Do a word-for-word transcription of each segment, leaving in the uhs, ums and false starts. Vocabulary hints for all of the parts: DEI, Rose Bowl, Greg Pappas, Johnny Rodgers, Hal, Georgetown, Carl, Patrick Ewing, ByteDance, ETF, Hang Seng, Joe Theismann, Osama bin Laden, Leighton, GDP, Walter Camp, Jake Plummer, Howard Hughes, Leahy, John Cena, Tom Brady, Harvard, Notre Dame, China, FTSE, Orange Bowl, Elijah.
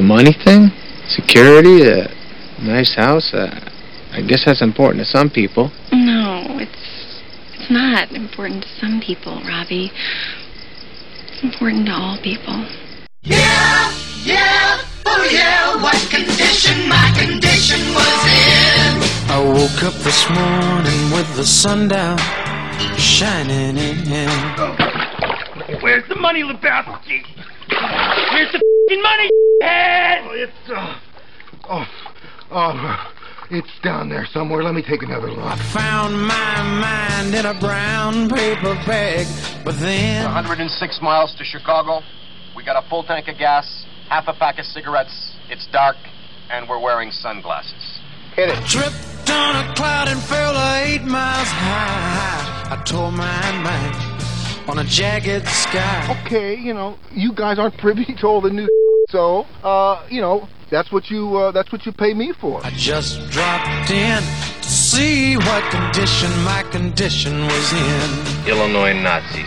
the money thing, security, a nice house, uh, I guess that's important to some people. No, it's, it's not important to some people, Robbie. It's important to all people. Yeah, yeah, oh yeah, what condition my condition was in. I woke up this morning with the sun down, shining in. Oh. Where's the money, Lebowski? Where's the f***ing money, head? Oh, it's, uh, oh, oh, it's down there somewhere. Let me take another look. I found my mind in a brown paper bag, but then... one hundred six miles to Chicago. We got a full tank of gas, half a pack of cigarettes. It's dark, and we're wearing sunglasses. Hit it. I tripped on a cloud and fell eight miles high. I tore my mind on a jagged sky. Okay, you know, you guys aren't privy to all the new so, uh, you know, that's what you, uh, that's what you pay me for. I just dropped in to see what condition my condition was in. Illinois Nazis.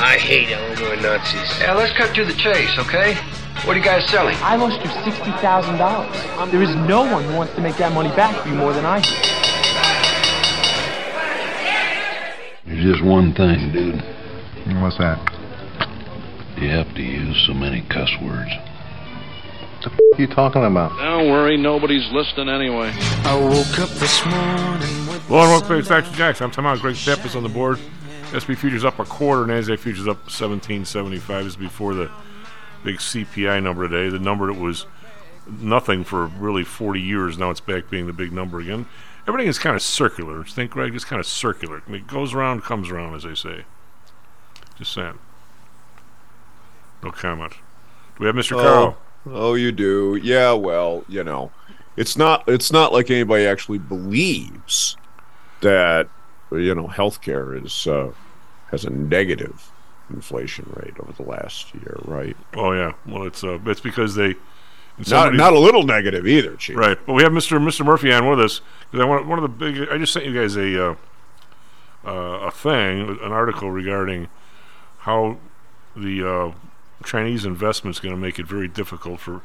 I hate Illinois Nazis. Yeah, let's cut to the chase, okay? What are you guys selling? I lost you sixty thousand dollars. There is no one who wants to make that money back for you more than I do. There's just one thing, dude. What's that? You have to use so many cuss words. What the f*** are you talking about? Don't worry, nobody's listening anyway. I woke up this morning with... Well, welcome back to Action Jackson. I'm talking about Greg Pappas on the board. S and P futures up a quarter, and Nasdaq futures up seventeen seventy-five. This is before the big C P I number today, the number that was nothing for really forty years. Now it's back being the big number again. Everything is kind of circular. Think, Greg? It's kind of circular. I mean, it goes around, comes around, as they say. Just saying. No comment. Do we have Mister Carl? Oh, oh, you do. Yeah, well, you know, it's not. It's not like anybody actually believes that. You know, healthcare is uh, has a negative inflation rate over the last year, right? Oh yeah, well it's uh, it's because they not not a little negative either, Chief. Right, but we have Mister Mister Murphy on with us because I want one of the big. I just sent you guys a uh, uh, a thing, an article regarding how the uh, Chinese investment's going to make it very difficult for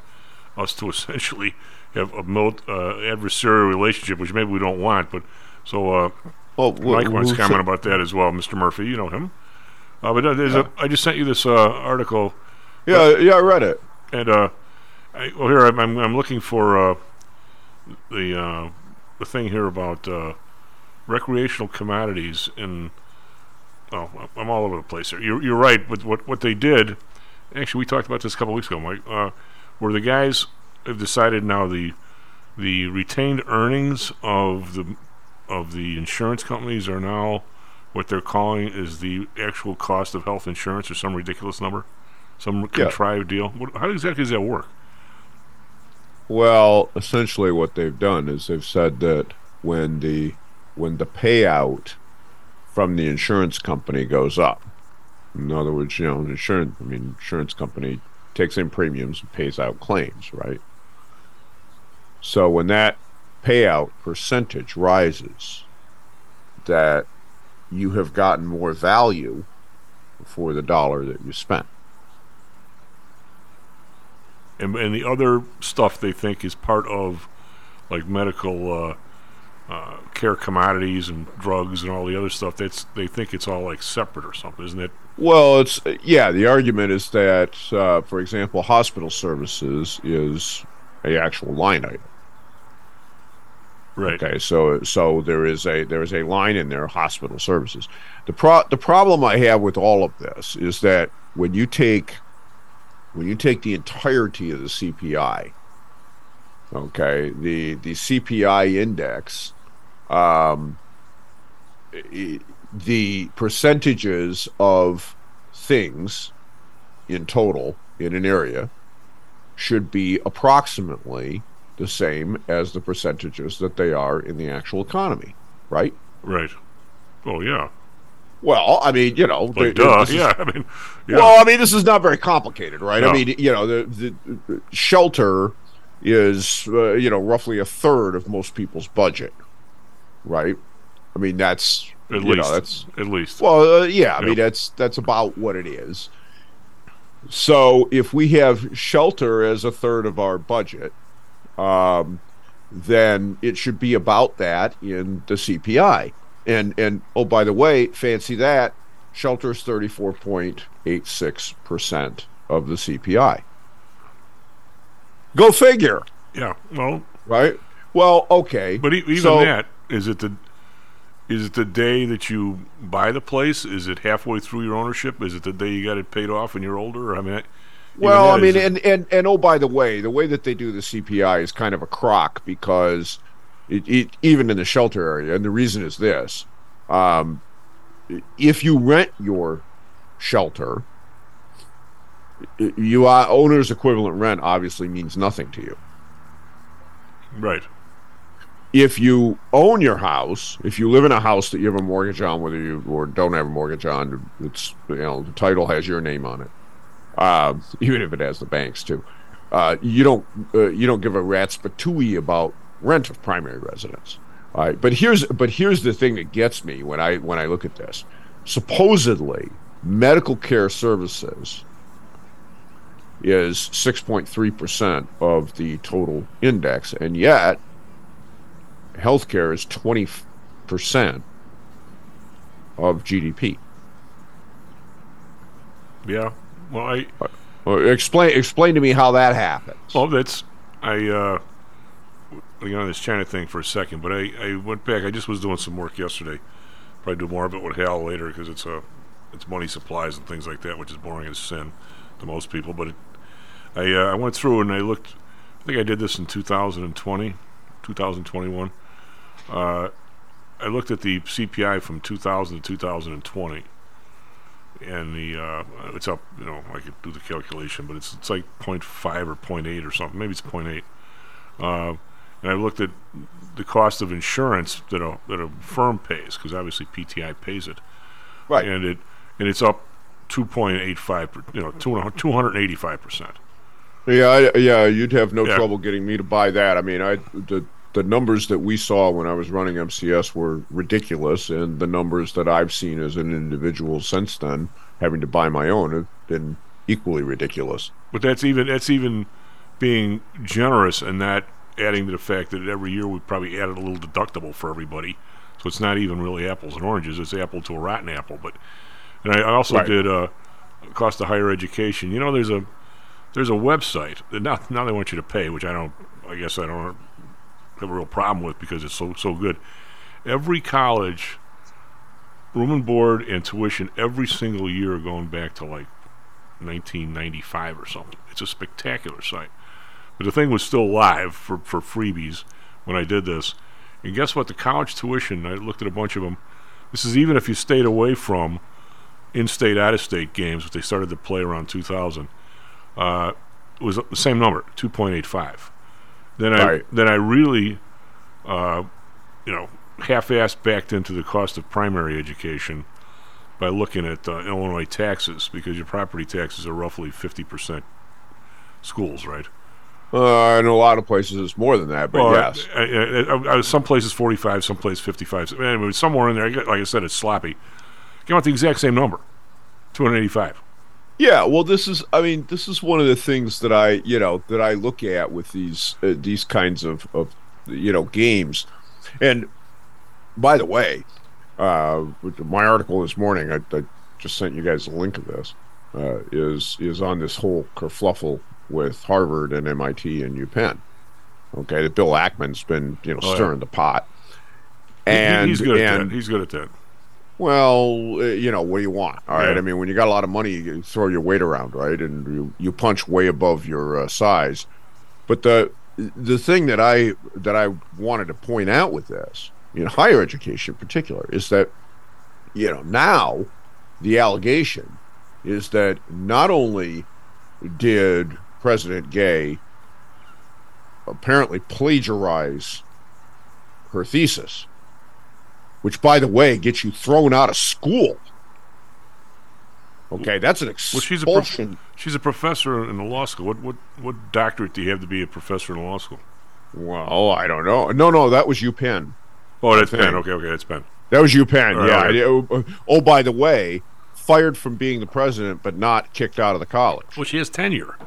us to essentially have a mil- uh, adversarial relationship, which maybe we don't want, but so. Uh, Well, Mike wants to comment about that as well, Mister Murphy. You know him. Uh, but there's yeah. a, I just sent you this uh, article. Yeah, but, yeah, I read it. And uh, I, well, here I'm, I'm, I'm looking for uh, the uh, the thing here about uh, recreational commodities. In oh, I'm all over the place here. You're, you're right. But what what they did, actually, we talked about this a couple weeks ago, Mike, uh, where the guys have decided now the the retained earnings of the of the insurance companies are now what they're calling is the actual cost of health insurance or some ridiculous number, some contrived yeah. deal. What, how exactly does that work? Well, essentially what they've done is they've said that when the when the payout from the insurance company goes up, in other words, you know, insurance, I mean, insurance company takes in premiums and pays out claims, right? So when that payout percentage rises, that you have gotten more value for the dollar that you spent. And, and the other stuff they think is part of like medical uh, uh, care commodities and drugs and all the other stuff, that's they think it's all like separate or something, isn't it? Well, it's yeah, the argument is that, uh, for example, hospital services is an actual line item. Right. Okay, so so there is a there is a line in there, hospital services. The pro the problem I have with all of this is that when you take when you take the entirety of the C P I, okay, the the C P I index, um, the percentages of things in total in an area should be approximately the same as the percentages that they are in the actual economy, right? Right. Oh, yeah. Well, I mean, you know... Like, they, duh, is, yeah, I mean... Yeah. Well, I mean, this is not very complicated, right? No. I mean, you know, the, the shelter is, uh, you know, roughly a third of most people's budget, right? I mean, that's... At least. Know, that's, at least. Well, uh, yeah, I yep. mean, that's that's about what it is. So if we have shelter as a third of our budget, um, then it should be about that in the C P I. And, and oh, by the way, fancy that, shelter is thirty-four point eight six percent of the C P I. Go figure. Yeah, well. Right? Well, okay. But even so, that, is it the is it the day that you buy the place? Is it halfway through your ownership? Is it the day you got it paid off and you're older? I mean, Well, I mean, and, and, and oh, by the way, the way that they do the C P I is kind of a crock because it, it, even in the shelter area, and the reason is this. Um, if you rent your shelter, you uh, owner's equivalent rent obviously means nothing to you. Right. If you own your house, if you live in a house that you have a mortgage on, whether you or don't have a mortgage on, it's, you know, the title has your name on it. Uh, even if it has the bank's too, uh, you don't uh, you don't give a rat's patootie about rent of primary residence. All right, but here's but here's the thing that gets me when I when I look at this. Supposedly, medical care services is six point three percent of the total index, and yet healthcare is twenty percent of G D P. Yeah. Well, I well, explain explain to me how that happens. Well, that's I uh, you know, this China thing for a second, but I, I went back. I just was doing some work yesterday. Probably do more of it with Hal later because it's a it's money supplies and things like that, which is boring as sin to most people. But it, I uh, I went through and I looked. I think I did this in two thousand twenty, two thousand twenty-one. Uh, I looked at the C P I from two thousand to twenty twenty. And the uh, it's up, you know, I could do the calculation, but it's it's like zero point five or zero point eight or something. Maybe it's zero point eight. Uh, and I looked at the cost of insurance that a that a firm pays, because obviously P T I pays it, right? And it and it's up two point eight five, you know, two hundred eighty-five percent. Yeah, I, yeah, you'd have no yeah. trouble getting me to buy that. I mean, I the the numbers that we saw when I was running M C S were ridiculous, and the numbers that I've seen as an individual since then, having to buy my own, have been equally ridiculous. But that's even that's even being generous and not adding to the fact that every year we probably added a little deductible for everybody. So it's not even really apples and oranges. It's apple to a rotten apple. But and I, I also right. did uh, cost of higher education. You know, there's a there's a website that now now they want you to pay, which I don't. I guess I don't. have a real problem with because it's so so good. Every college, room and board and tuition every single year going back to like nineteen ninety-five or something. It's a spectacular site. But the thing was still live for, for freebies when I did this. And guess what? The college tuition, I looked at a bunch of them. This is even if you stayed away from in-state, out-of-state games, which they started to play around two thousand. Uh, it was the same number, two point eight five. Then I right. then I really, uh, you know, half-assed backed into the cost of primary education by looking at uh, Illinois taxes, because your property taxes are roughly fifty percent schools, right? Uh, in a lot of places it's more than that, but well, yes. I, I, I, I, some places forty-five, some places fifty-five. Anyway, somewhere in there, like I said, it's sloppy. Came out the exact same number, two hundred eighty-five. Yeah, well, this is, I mean, this is one of the things that I, you know, that I look at with these uh, these kinds of, of, you know, games. And, by the way, uh, my article this morning, I, I just sent you guys a link of this, uh, is, is on this whole kerfluffle with Harvard and M I T and UPenn. Okay, that Bill Ackman's been, you know, oh, stirring yeah. the pot. And He's good and, at that. He's good at that. Well, you know, what do you want? All right. Yeah. I mean, when you got a lot of money, you throw your weight around, right? And you, you punch way above your uh, size. But the the thing that I that I wanted to point out with this, in higher education in particular, is that, you know, now the allegation is that not only did President Gay apparently plagiarize her thesis, which, by the way, gets you thrown out of school. Okay, that's an expulsion. Well, she's, a prof- she's a professor in a law school. What what what doctorate do you have to be a professor in a law school? Well, I don't know. No, no, that was UPenn. Oh, that's Penn. Okay, okay, that's Penn. That was UPenn, yeah. Right. Oh, by the way, fired from being the president, but not kicked out of the college. Well, she has tenure.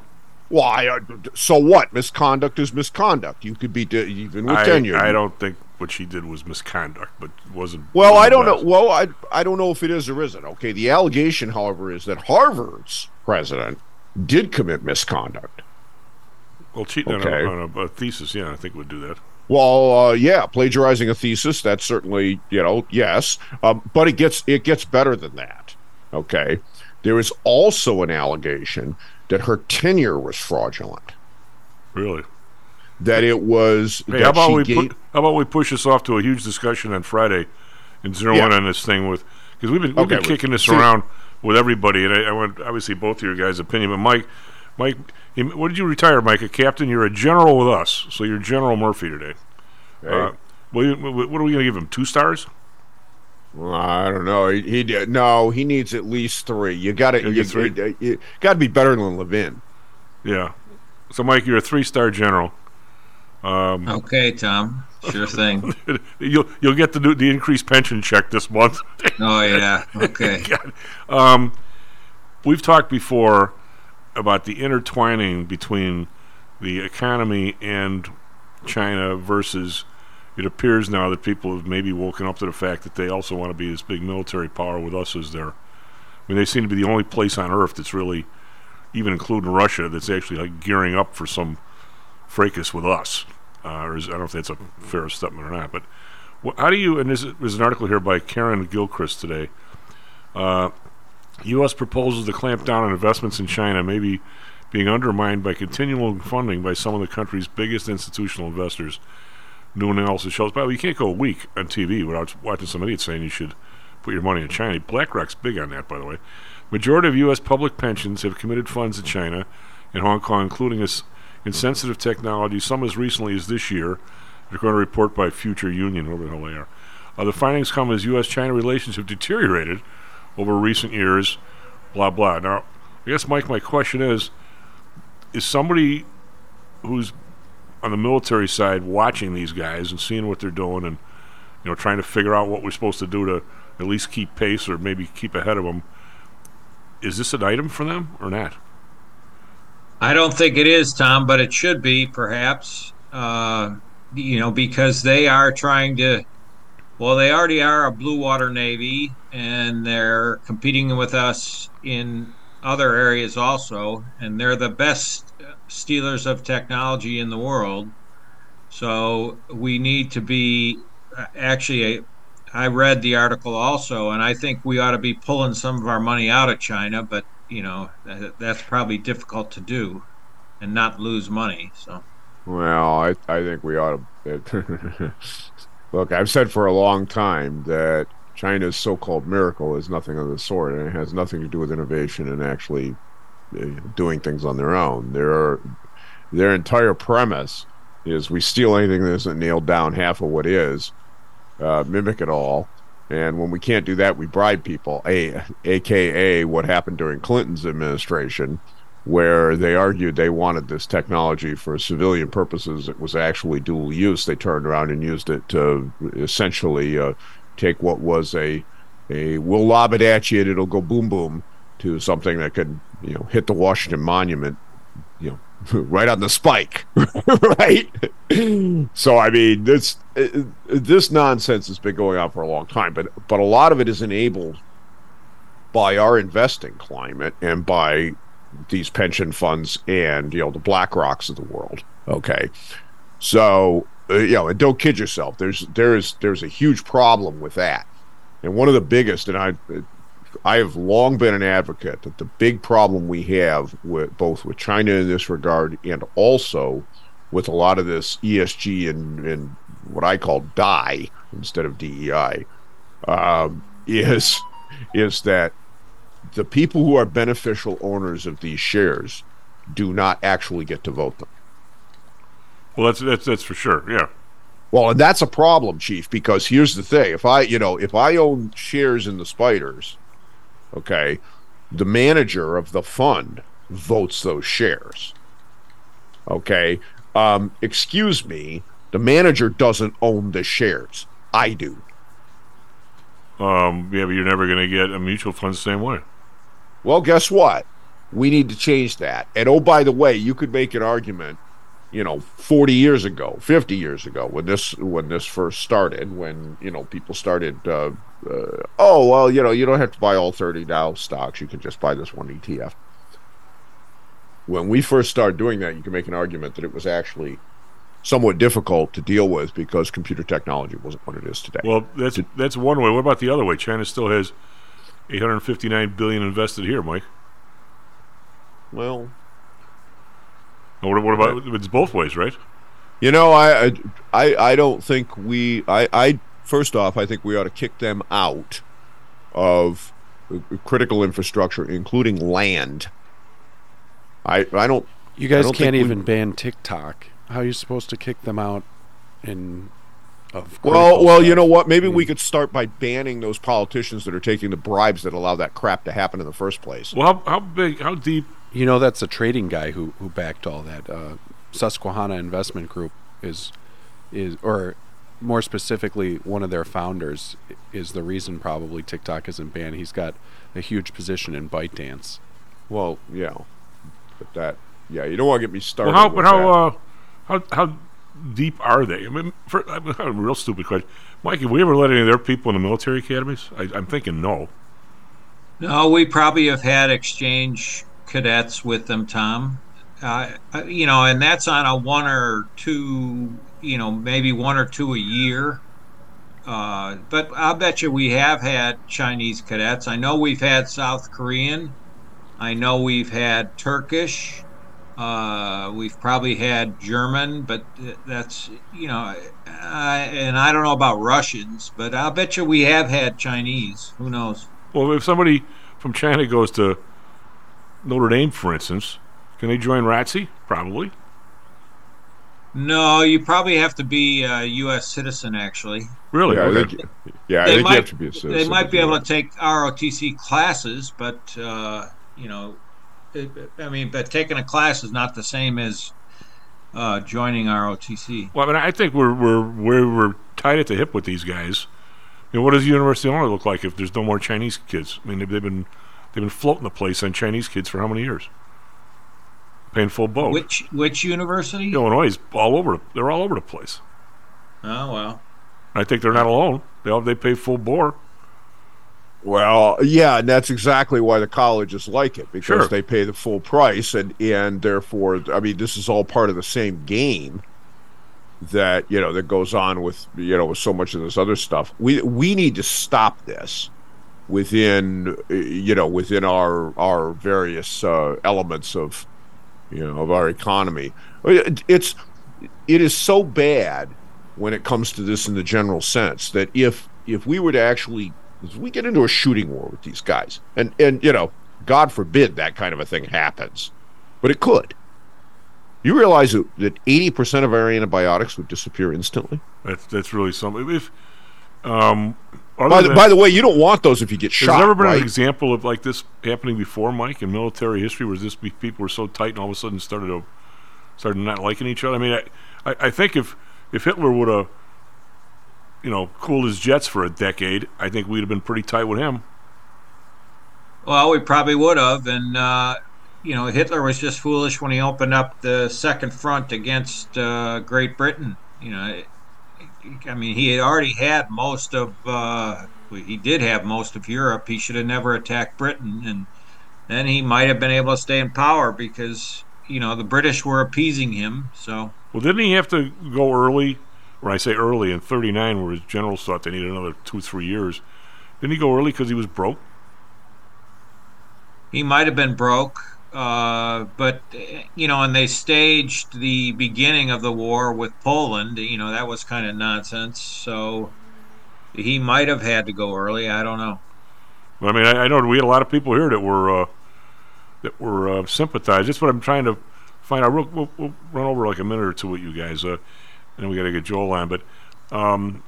Why? So what? Misconduct is misconduct. You could be de- even with I, tenure. I don't think what she did was misconduct, but wasn't. Well, wasn't I don't best. know. Well, I I don't know if it is or isn't. Okay. The allegation, however, is that Harvard's president did commit misconduct. Well, cheating okay. on, a, on a, a thesis, yeah, I think would do that. Well, uh, yeah, plagiarizing a thesis. That's certainly, you know, yes, um, but it gets it gets better than that. Okay. There is also an allegation that her tenure was fraudulent. Really? That it was... Hey, that how, about we gave... pu- how about we push this off to a huge discussion on Friday in Zero yeah. One on this thing with... Because we've been, we've okay, been kicking this see. around with everybody, and I, I want, obviously, both of your guys' opinion. But Mike, Mike, what did you retire, Mike? A captain? You're a general with us, so you're General Murphy today. Hey. Uh, what are we going to give him, two stars? Well, I don't know. He, he did, no. He needs at least three. You got to you, you, you got to be better than Levin. Yeah. So, Mike, you're a three-star general. Um, okay, Tom. Sure thing. you'll you'll get the the increased pension check this month. Oh yeah. Okay. um, we've talked before about the intertwining between the economy and China versus. It appears now that people have maybe woken up to the fact that they also want to be this big military power with us as their... I mean, they seem to be the only place on Earth that's really, even including Russia, that's actually like gearing up for some fracas with us. Uh, or is, I don't know if that's a fair statement or not, but wh- how do you... And there's, there's an article here by Karen Gilchrist today. Uh, U S proposals to clamp down on investments in China may be being undermined by continual funding by some of the country's biggest institutional investors. New analysis shows, but you can't go a week on T V without watching some idiot saying you should put your money in China. BlackRock's big on that, by the way. Majority of U S public pensions have committed funds to China and Hong Kong, including us in sensitive technology, some as recently as this year, according to a report by Future Union, whoever the hell they are. Uh, the findings come as U S-China relations have deteriorated over recent years, blah, blah. Now, I guess, Mike, my question is, is somebody who's on the military side watching these guys and seeing what they're doing and, you know, trying to figure out what we're supposed to do to at least keep pace or maybe keep ahead of them, is this an item for them or not? I don't think it is, Tom, but it should be, perhaps, uh, you know, because they are trying to, well, they already are a blue water navy, and they're competing with us in other areas also, and they're the best stealers of technology in the world. So we need to be actually a, I read the article also, and I think we ought to be pulling some of our money out of China, but you know that, that's probably difficult to do and not lose money. So well I, I think we ought to look, I've said for a long time that China's so-called miracle is nothing of the sort, and it has nothing to do with innovation and actually doing things on their own. Their their entire premise is we steal anything that isn't nailed down, half of what is, uh, mimic it all, and when we can't do that, we bribe people, a, aka what happened during Clinton's administration, where they argued they wanted this technology for civilian purposes. It was actually dual use. They turned around and used it to essentially uh, take what was a, a we'll lob it at you and it'll go boom boom, to something that could, you know, hit the Washington Monument, you know, right on the spike, right? So I mean, this this nonsense has been going on for a long time, but but a lot of it is enabled by our investing climate and by these pension funds and, you know, the BlackRocks of the world. Okay, so uh, you know, and don't kid yourself. There's there is there's a huge problem with that, and one of the biggest, and I. I have long been an advocate that the big problem we have with both with China in this regard and also with a lot of this E S G and, and what I call D I instead of D E I um, is is that the people who are beneficial owners of these shares do not actually get to vote them. Well, that's that's that's for sure, yeah. Well, and that's a problem, Chief, because here's the thing: if I, you know, if I own shares in the Spiders. Okay, the manager of the fund votes those shares. Okay, um, excuse me, the manager doesn't own the shares. I do. Um, yeah, but you're never going to get a mutual fund the same way. Well, guess what? We need to change that. And oh, by the way, you could make an argument, you know, forty years ago, fifty years ago, when this when this first started, when, you know, people started, uh, uh, oh, well, you know, you don't have to buy all thirty Dow stocks. You can just buy this one E T F. When we first started doing that, you can make an argument that it was actually somewhat difficult to deal with because computer technology wasn't what it is today. Well, that's that's one way. What about the other way? China still has eight hundred fifty-nine billion dollars invested here, Mike. Well, what, what about it's both ways, right? You know, I I I don't think we. I, I first off, I think we ought to kick them out of critical infrastructure, including land. I I don't. You guys don't can't even we, ban TikTok. How are you supposed to kick them out? In of well, well, stuff? You know what? Maybe mm. we could start by banning those politicians that are taking the bribes that allow that crap to happen in the first place. Well, how, how big? How deep? You know, that's a trading guy who, who backed all that. Uh, Susquehanna Investment Group is is, or more specifically, one of their founders is the reason probably TikTok isn't banned. He's got a huge position in ByteDance. Well, yeah, but that, yeah, you don't want to get me started. Well, how, with but how, uh, How how deep are they? I mean, for, I mean, a real stupid question. Mike, have we ever let any of their people in the military academies? I, I'm thinking no. No, we probably have had exchange cadets with them, Tom. Uh, you know, and that's on a one or two, you know, maybe one or two a year. Uh, but I'll bet you we have had Chinese cadets. I know we've had South Korean. I know we've had Turkish. Uh, we've probably had German, but that's, you know, I, and I don't know about Russians, but I'll bet you we have had Chinese. Who knows? Well, if somebody from China goes to Notre Dame, for instance, can they join R O T C? Probably. No, you probably have to be a U S citizen, actually. Really? Yeah, I think, yeah, I think might, you have to be a citizen. They might be able to take R O T C classes, but, uh, you know, I mean, but taking a class is not the same as uh, joining R O T C. Well, I mean, I think we're we're we're, we're tied at the hip with these guys. You know, what does the University of Illinois look like if there's no more Chinese kids? I mean, they've, they've been they've been floating the place on Chinese kids for how many years? Paying full boat. Which which university? Illinois is all over. They're all over the place. Oh well. I think they're not alone. They all, they pay full bore. Well, yeah, and that's exactly why the colleges like it, because sure. they pay the full price, and, and therefore, I mean, this is all part of the same game that, you know, that goes on with, you know, with so much of this other stuff. We we need to stop this within, you know, within our our various uh, elements of, you know, of our economy. It's it is so bad when it comes to this in the general sense that if if we were to actually we get into a shooting war with these guys, and and you know, God forbid that kind of a thing happens, but it could. You realize that eighty percent of our antibiotics would disappear instantly. That's that's really something. If um, by the, than, by the way, you don't want those if you get shot. Has there ever been right? an example of like this happening before, Mike, in military history, where this people were so tight and all of a sudden started to started not liking each other? I mean, I I, I think if if Hitler would have, you know, cooled his jets for a decade, I think we'd have been pretty tight with him. Well, we probably would have, and uh, you know, Hitler was just foolish when he opened up the second front against uh, Great Britain. You know, I mean, he had already had most of, uh, he did have most of Europe. He should have never attacked Britain, and then he might have been able to stay in power because, you know, the British were appeasing him. So, well, didn't he have to go early? When I say early, in thirty-nine, where his generals thought they needed another two, three years, didn't he go early because he was broke? He might have been broke, uh, but, you know, and they staged the beginning of the war with Poland. You know, that was kind of nonsense, so he might have had to go early. I don't know. Well, I mean, I, I know we had a lot of people here that were uh, that were uh, sympathized. That's what I'm trying to find out. We'll, we'll, we'll run over like a minute or two with you guys. Uh, And then we got to get Joel on, but um,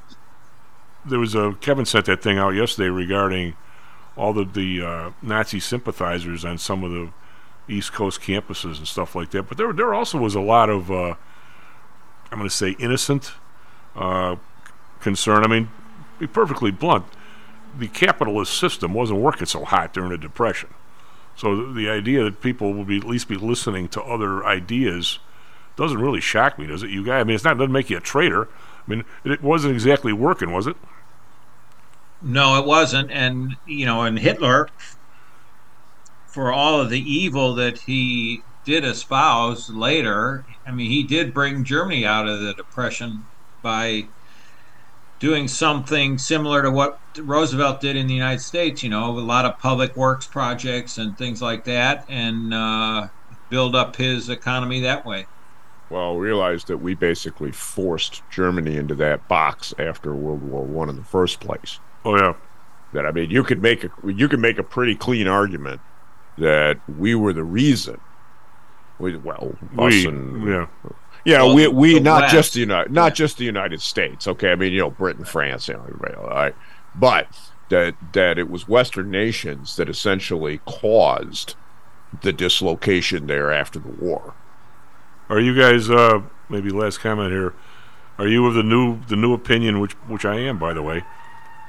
there was a Kevin sent that thing out yesterday regarding all the the uh, Nazi sympathizers on some of the East Coast campuses and stuff like that. But there there also was a lot of uh, I'm going to say innocent uh, concern. I mean, be perfectly blunt. the capitalist system wasn't working so hot during the Depression. So the, the idea that people will be at least be listening to other ideas doesn't really shock me, does it? You guys, I mean, it's not, it doesn't make you a traitor. I mean, it wasn't exactly working, was it? No, it wasn't. And, you know, and Hitler, for all of the evil that he did espouse later, I mean, he did bring Germany out of the Depression by doing something similar to what Roosevelt did in the United States, you know, a lot of public works projects and things like that, and uh, build up his economy that way. Well, realize that we basically forced Germany into that box after World War One in the first place. Oh yeah, that I mean, you could make a you could make a pretty clean argument that we were the reason. We, well, we, us and yeah. Yeah, well, we we the not West. just the United not yeah. just the United States. Okay, I mean, you know, Britain, France, you know, everybody, all right, but that that it was Western nations that essentially caused the dislocation there after the war. Are you guys uh, maybe last comment here? Are you of the new the new opinion, which which I am, by the way,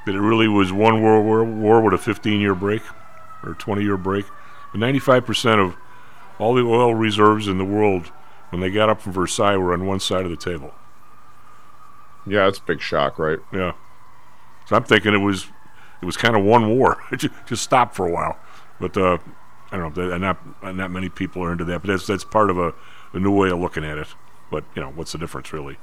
that it really was one world war, war with a fifteen-year break or twenty-year break? ninety-five percent of all the oil reserves in the world, when they got up from Versailles, were on one side of the table. Yeah, that's a big shock, right? Yeah. So I'm thinking it was it was kind of one war. It just stopped for a while. But uh, I don't know. Not not many people are into that. But that's that's part of a, a new way of looking at it. But you know, what's the difference really?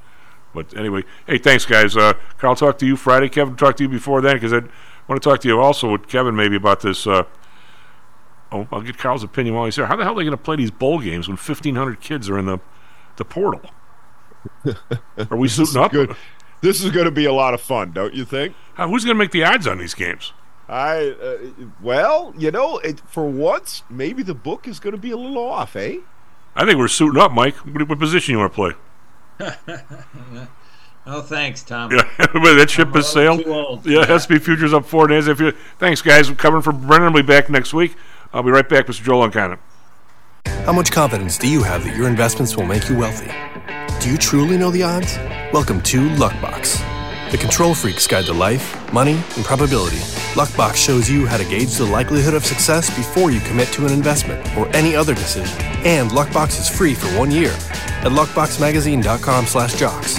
But anyway, hey, thanks guys. Uh, Carl, talk to you Friday. Kevin, talk to you before then because I want to talk to you also with Kevin maybe about this. Uh, Oh, I'll get Carl's opinion while he's here. How the hell are they going to play these bowl games when fifteen hundred kids are in the, the portal? Are we suiting up? Good. This is going to be a lot of fun, don't you think? Uh, who's going to make the odds on these games? I uh, well, you know, it, for once, maybe the book is going to be a little off, eh? I think we're suiting up, Mike. What, what position you want to play? Oh, thanks, Tom. Yeah, that ship has sailed. Yeah, yeah, S and P Futures up four days. If you, thanks, guys. We're covering for Brennan. We'll be back next week. I'll be right back, Mister Joel O'Connor. How much confidence do you have that your investments will make you wealthy? Do you truly know the odds? Welcome to Luckbox, the control freak's guide to life, money, and probability. Luckbox shows you how to gauge the likelihood of success before you commit to an investment or any other decision. And Luckbox is free for one year at luckbox magazine dot com slash jocks.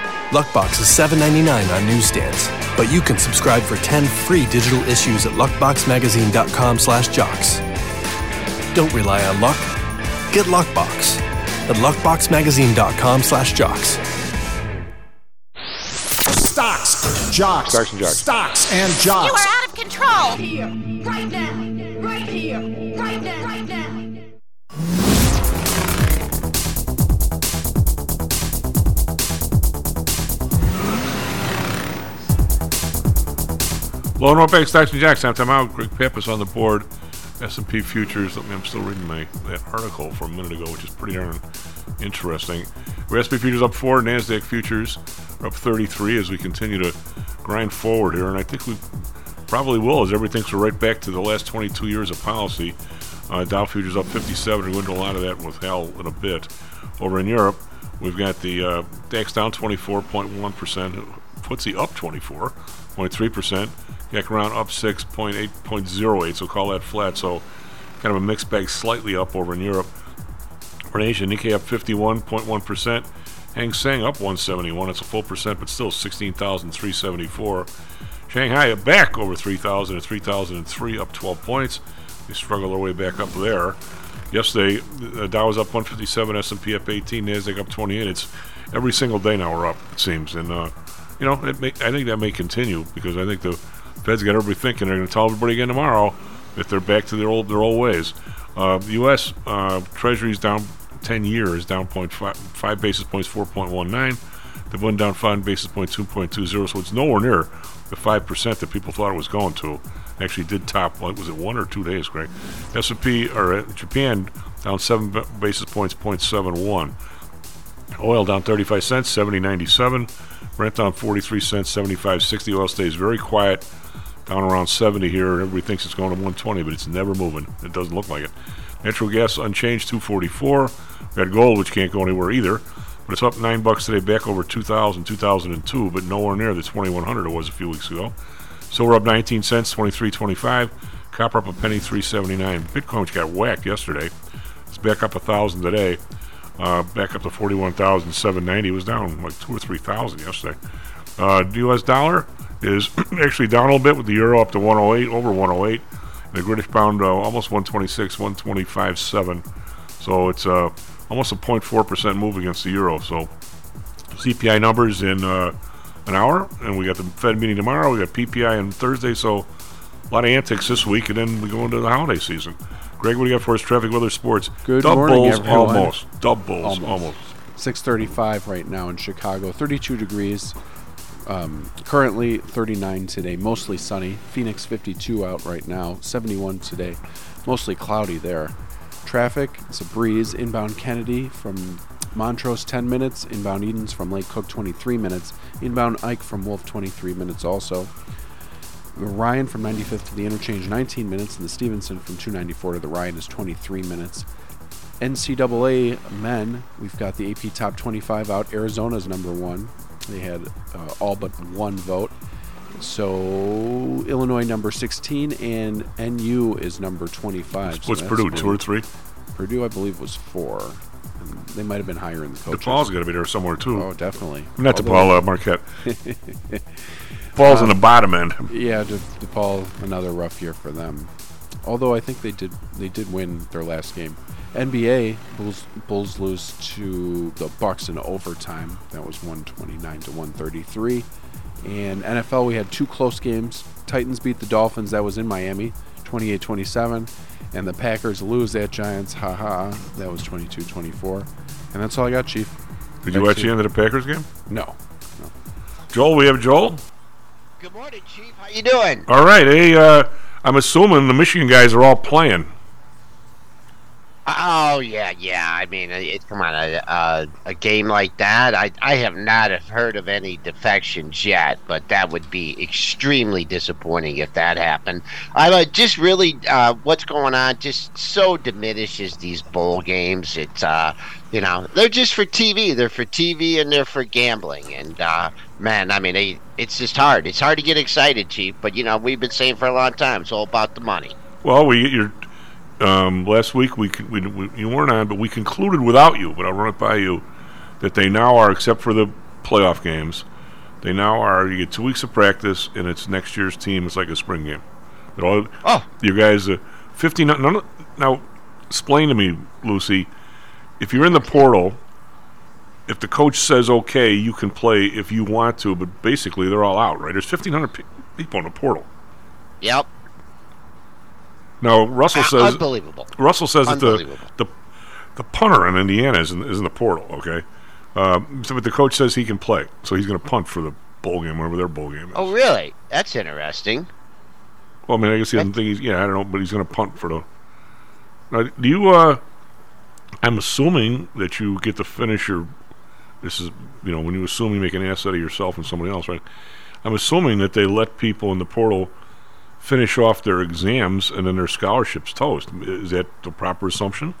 Luckbox is seven dollars and ninety-nine cents on newsstands, but you can subscribe for ten free digital issues at luckbox magazine dot com slash jocks. Don't rely on luck. Get Luckbox at luckbox magazine dot com slash jocks. Stocks, jocks, stocks and jocks, stocks and jocks. You are out of control. Here, right now, right here, right now, right now. Hello, Norbank Stocks and Jacks. I'm Tom Allen. Greg Pappas on the board. S and P Futures. Let me, I'm still reading my that article from a minute ago, which is pretty darn interesting. We're S and P Futures up four. NASDAQ Futures are up thirty-three as we continue to grind forward here. And I think we probably will as everything goes right back to the last twenty-two years of policy. Uh, Dow Futures up fifty-seven. We're going to a lot of that with Hal in a bit. Over in Europe, we've got the uh, DAX down twenty-four point one percent. F T S E up twenty-four point three percent. Yak around up six point eight, so call that flat. So kind of a mixed bag, slightly up over in Europe. For in Asia, Nikkei up fifty-one point one percent. Hang Seng up one seventy-one. It's a full percent, but still sixteen thousand three hundred seventy-four. Shanghai up back over three thousand at three thousand three, up twelve points. They struggle their way back up there. Yesterday, the Dow was up one fifty-seven, S and P up eighteen, NASDAQ up twenty-eight. It's every single day now we're up, it seems. And, uh, you know, it may, I think that may continue because I think the Fed's got everybody thinking they're going to tell everybody again tomorrow that they're back to their old their old ways. Uh, the U S. Uh, Treasury's down ten years, down zero point five, five basis points, four point one nine. The Bund down five basis points, two point two zero. So it's nowhere near the five percent that people thought it was going to. Actually did top, what was it, one or two days, Greg? S and P, or Japan, down seven basis points, zero point seven one. Oil down thirty-five cents, seventy point nine seven. Brent down forty-three cents, seventy-five point six zero. Oil stays very quiet, down around seventy here. Everybody thinks it's going to one twenty, but it's never moving. It doesn't look like it. Natural gas unchanged, two forty-four. We got gold, which can't go anywhere either. But it's up nine bucks today, back over two thousand, two thousand two, but nowhere near the twenty-one hundred it was a few weeks ago. Silver up nineteen cents, twenty-three twenty-five. Copper up a penny, three seventy-nine. Bitcoin, which got whacked yesterday, it's back up a thousand today. Uh, back up to forty-one thousand seven ninety. It was down like two or three thousand yesterday. Uh, the U S dollar is actually down a little bit with the euro up to one oh eight, over one oh eight. The British pound uh, almost one twenty-six, one twenty-five seven. So it's uh, almost a zero point four percent move against the euro. So C P I numbers in uh, an hour, and we got the Fed meeting tomorrow. We got P P I on Thursday. So a lot of antics this week, and then we go into the holiday season. Greg, what do you got for us? Traffic, weather, sports. Good Dub morning, Bulls, everyone. Almost. Dub Bulls, almost. almost. six thirty-five right now in Chicago. thirty-two degrees. Um, currently thirty-nine today. Mostly sunny. Phoenix fifty-two out right now. seventy-one today. Mostly cloudy there. Traffic, it's a breeze. Inbound Kennedy from Montrose, ten minutes. Inbound Edens from Lake Cook, twenty-three minutes. Inbound Ike from Wolf, twenty-three minutes also. Ryan from ninety-fifth to the interchange, nineteen minutes, and the Stevenson from two ninety-four to the Ryan is twenty-three minutes. N C double A men, we've got the A P Top twenty-five out. Arizona's number one. They had uh, all but one vote. So Illinois number sixteen, and N U is number twenty-five. What's so Purdue, two or three? Purdue, I believe, was four. And they might have been higher in the coaches. DePaul's got to be there somewhere, too. Oh, definitely. Not Although, DePaul, uh, Marquette. DePaul's um, on the bottom end. Yeah, De- DePaul, another rough year for them. Although I think they did they did win their last game. N B A, Bulls, Bulls lose to the Bucks in overtime. That was one twenty-nine to one thirty-three. And N F L, we had two close games. Titans beat the Dolphins. That was in Miami, twenty-eight twenty-seven. And the Packers lose at Giants. Ha-ha. That was twenty-two twenty-four. And that's all I got, Chief. Did Thanks you watch you. the end of the Packers game? No. no. Joel, we have Joel. Good morning, Chief. How you doing? All right. Hey, uh, I'm assuming the Michigan guys are all playing. Oh, yeah, yeah. I mean, it, come on, a, a, a game like that, I, I have not heard of any defections yet, but that would be extremely disappointing if that happened. I uh, just really, uh, what's going on just so diminishes these bowl games. It's, uh, you know, they're just for T V. They're for T V and they're for gambling. And, uh, man, I mean, they, it's just hard. It's hard to get excited, Chief, but, you know, we've been saying for a long time, it's all about the money. Well, we, you're... Um, last week, we, we, we you weren't on, but we concluded without you, but I'll run it by you, that they now are, except for the playoff games, they now are, you get two weeks of practice, and it's next year's team. It's like a spring game. It all, oh. You guys, uh, fifty, none, none, now, explain to me, Lucy, if you're in the portal, if the coach says, okay, you can play if you want to, but basically they're all out, right? There's fifteen hundred pe- people in the portal. Yep. Now Russell says unbelievable. Russell says unbelievable. that the, the the punter in Indiana is in, is in the portal. Okay, um, so, but the coach says he can play, so he's going to punt for the bowl game, whatever their bowl game is. Oh, really? That's interesting. Well, I mean, I guess he doesn't think he's. Yeah, I don't know, but he's going to punt for the. Now, do you? Uh, I'm assuming that you get to finish your. This is you know when you assume you make an ass out of yourself and somebody else, right? I'm assuming that they let people in the portal finish off their exams and then their scholarships toast. Is that the proper assumption?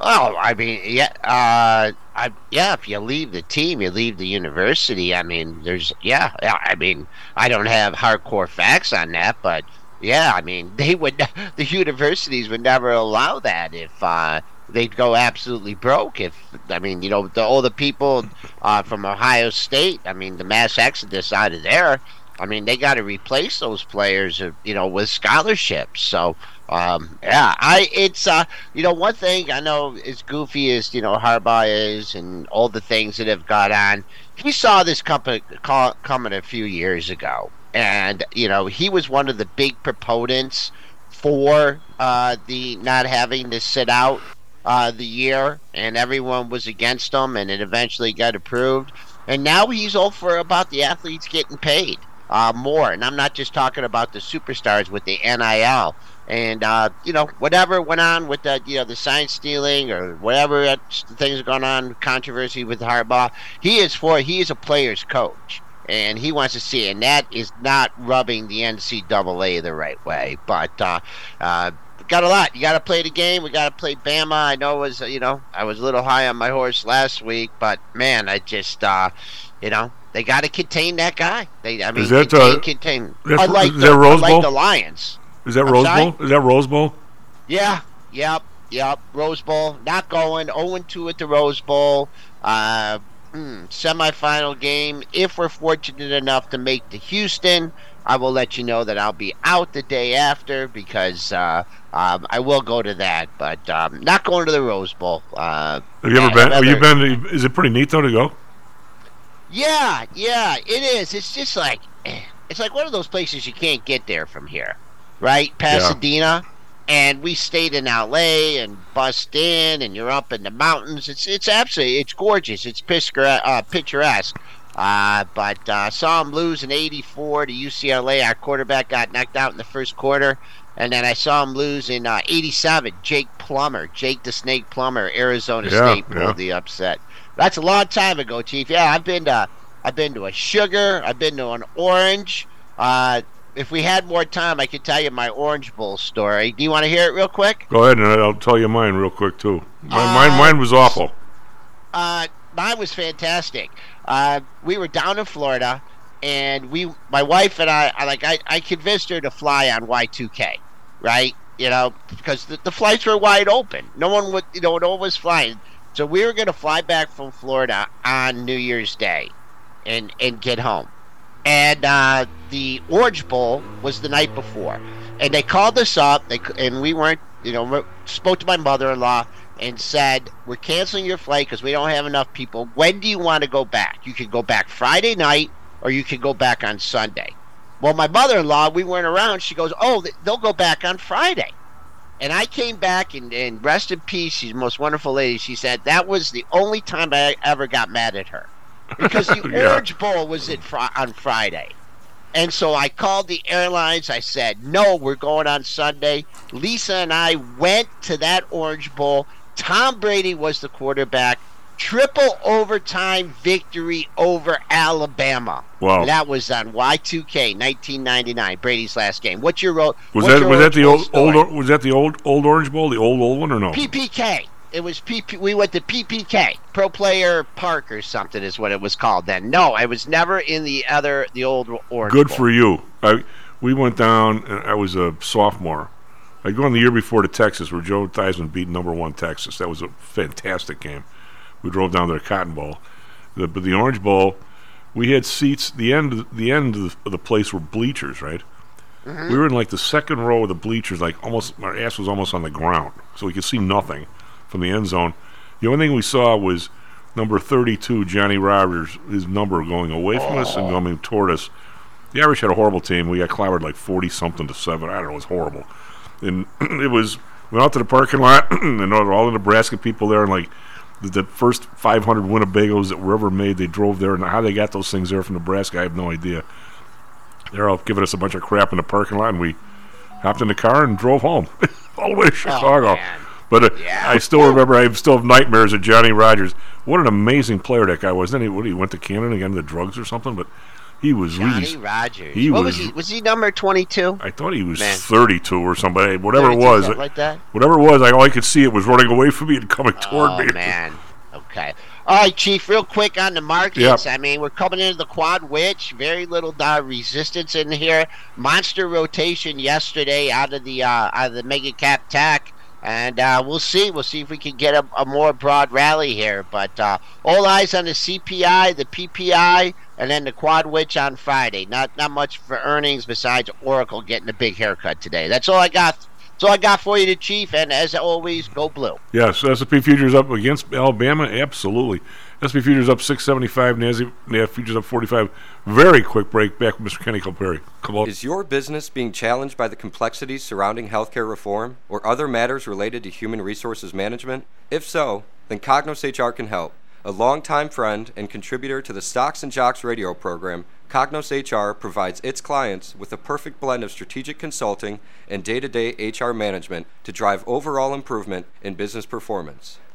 Well, I mean, yeah, uh, I, yeah. If you leave the team, you leave the university. I mean, there's, yeah. I mean, I don't have hardcore facts on that, but yeah, I mean, they would, the universities would never allow that if uh, they'd go absolutely broke. If I mean, you know, the, all the people uh, from Ohio State. I mean, the mass exodus out of there. I mean, they got to replace those players, you know, with scholarships. So, um, yeah, I it's, uh, you know, one thing I know as goofy as, you know, Harbaugh is and all the things that have gone on, he saw this company call, coming a few years ago. And, you know, he was one of the big proponents for uh, the not having to sit out uh, the year, and everyone was against him, and it eventually got approved. And now he's all for about the athletes getting paid. uh, more. And I'm not just talking about the superstars with the N I L and, uh, you know, whatever went on with the, you know, the sign stealing or whatever things are going on, controversy with Harbaugh. He is for, he is a player's coach. And he wants to see it. And that is not rubbing the N C double A the right way. But uh, uh, got a lot. You got to play the game. We got to play Bama. I know it was, you know, I was a little high on my horse last week. But, man, I just, uh, you know, they got to contain that guy. They, I mean, is that contain. Uh, contain. That's, I like is the, that Rose Bowl? I like the Lions. Is that I'm Rose sorry? Bowl? Is that Rose Bowl? Yeah. Yep. Yep. Rose Bowl. Not going. oh and two at the Rose Bowl. Uh Mm, semifinal game. If we're fortunate enough to make the Houston, I will let you know that I'll be out the day after because uh, um, I will go to that, but um, not going to the Rose Bowl. Uh, have you ever been? Have you been? Is it pretty neat though to go? Yeah, yeah, it is. It's just like it's like one of those places you can't get there from here, right? Pasadena. Yeah. And we stayed in L A and bussed in, and you're up in the mountains. It's it's absolutely it's gorgeous. It's uh, picturesque. Uh, but I uh, saw him lose in eighty-four to U C L A. Our quarterback got knocked out in the first quarter. And then I saw him lose in uh, eighty-seven. Jake Plummer, Jake the Snake Plummer, Arizona yeah, State pulled yeah. the upset. That's a long time ago, Chief. Yeah, I've been to I've been to a Sugar. I've been to an Orange. Uh, If we had more time, I could tell you my Orange Bowl story. Do you want to hear it real quick? Go ahead, and I'll tell you mine real quick, too. My, uh, mine mine was awful. Uh, mine was fantastic. Uh, we were down in Florida, and we, my wife and I, I like I, I convinced her to fly on Y two K, right? You know, because the, the flights were wide open. No one would, you know, no one was flying. So we were going to fly back from Florida on New Year's Day and, and get home. And uh, the Orange Bowl was the night before. And they called us up, they, and we weren't, you know, spoke to my mother-in-law and said, we're canceling your flight because we don't have enough people. When do you want to go back? You could go back Friday night or you could go back on Sunday. Well, my mother-in-law, we weren't around. She goes, oh, they'll go back on Friday. And I came back, and, and rest in peace, she's the most wonderful lady. She said that was the only time I ever got mad at her. Because the yeah. Orange Bowl was in fr- on Friday. And so I called the airlines. I said, no, we're going on Sunday. Lisa and I went to that Orange Bowl. Tom Brady was the quarterback. Triple overtime victory over Alabama. Wow. That was on Y two K, nineteen ninety-nine, Brady's last game. What's your road? Was that was that the old, old was that the old old Orange Bowl, the old old one or no? P P K. It was P P. We went to P P K, Pro Player Park or something is what it was called then. No, I was never in the other, the old Orange Good Bowl. For you. I, we went down, and I was a sophomore. I'd gone the year before to Texas where Joe Theismann beat number one Texas. That was a fantastic game. We drove down to the Cotton Bowl. The, but the Orange Bowl, we had seats. The end, the end of the, of the place were bleachers, right? Mm-hmm. We were in like the second row of the bleachers. Like almost, our ass was almost on the ground, so we could see nothing from the end zone. The only thing we saw was number thirty-two, Johnny Rodgers, his number going away from oh. us and coming toward us. The Irish had a horrible team. We got clobbered like forty-something to seven. I don't know. It was horrible. And it was, we went out to the parking lot, and all the Nebraska people there, and like the, the first five hundred Winnebagos that were ever made, they drove there. And how they got those things there from Nebraska, I have no idea. They're all giving us a bunch of crap in the parking lot, and we hopped in the car and drove home all the way to Chicago. Oh, But uh, yeah. I still remember, I still have nightmares of Johnny Rodgers. What an amazing player that guy was. Then he, what, he went to Canada and got into drugs or something, but he was... Johnny least, Rodgers. He what was, was he? Was he number twenty-two? I thought he was Man. thirty-two or somebody. Whatever it was. I, like that? Whatever it was, I, all I could see it was running away from me and coming oh, toward me. Oh, man. Okay. All right, Chief, real quick on the markets. Yep. I mean, we're coming into the quad, which very little uh, resistance in here. Monster rotation yesterday out of the, uh, out of the mega cap tech. And uh, we'll see. We'll see if we can get a, a more broad rally here. But uh, all eyes on the C P I, the P P I, and then the Quad Witch on Friday. Not not much for earnings besides Oracle getting a big haircut today. That's all I got. That's all I got for you, the Chief. And as always, go blue. Yes, S and P futures up against Alabama. Absolutely. S and P futures up six seventy-five. NASDAQ futures up forty-five. Very quick break. Back with Mister Kenny Polcari. Come on. Is your business being challenged by the complexities surrounding healthcare reform or other matters related to human resources management? If so, then Cognos H R can help. A longtime friend and contributor to the Stocks and Jocks radio program, Cognos H R provides its clients with a perfect blend of strategic consulting and day-to-day H R management to drive overall improvement in business performance.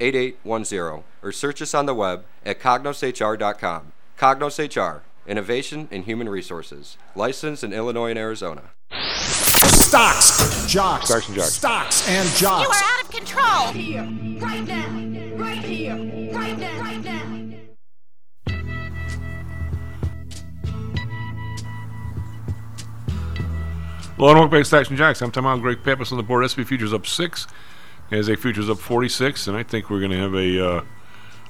eight eight one zero or search us on the web at cognos h r dot com. Cognos H R, innovation in human resources. Licensed in Illinois and Arizona. Stocks, jocks, Stocks and jocks, Stocks and jocks. You are out of control. Right here, right now, right here, right now, right now. Hello and welcome back to Stocks and Jocks. I'm Tom Allen, Greg Pappas on the board. S and P Futures up six. Nasdaq Futures up forty-six, and I think we're going to have a, uh,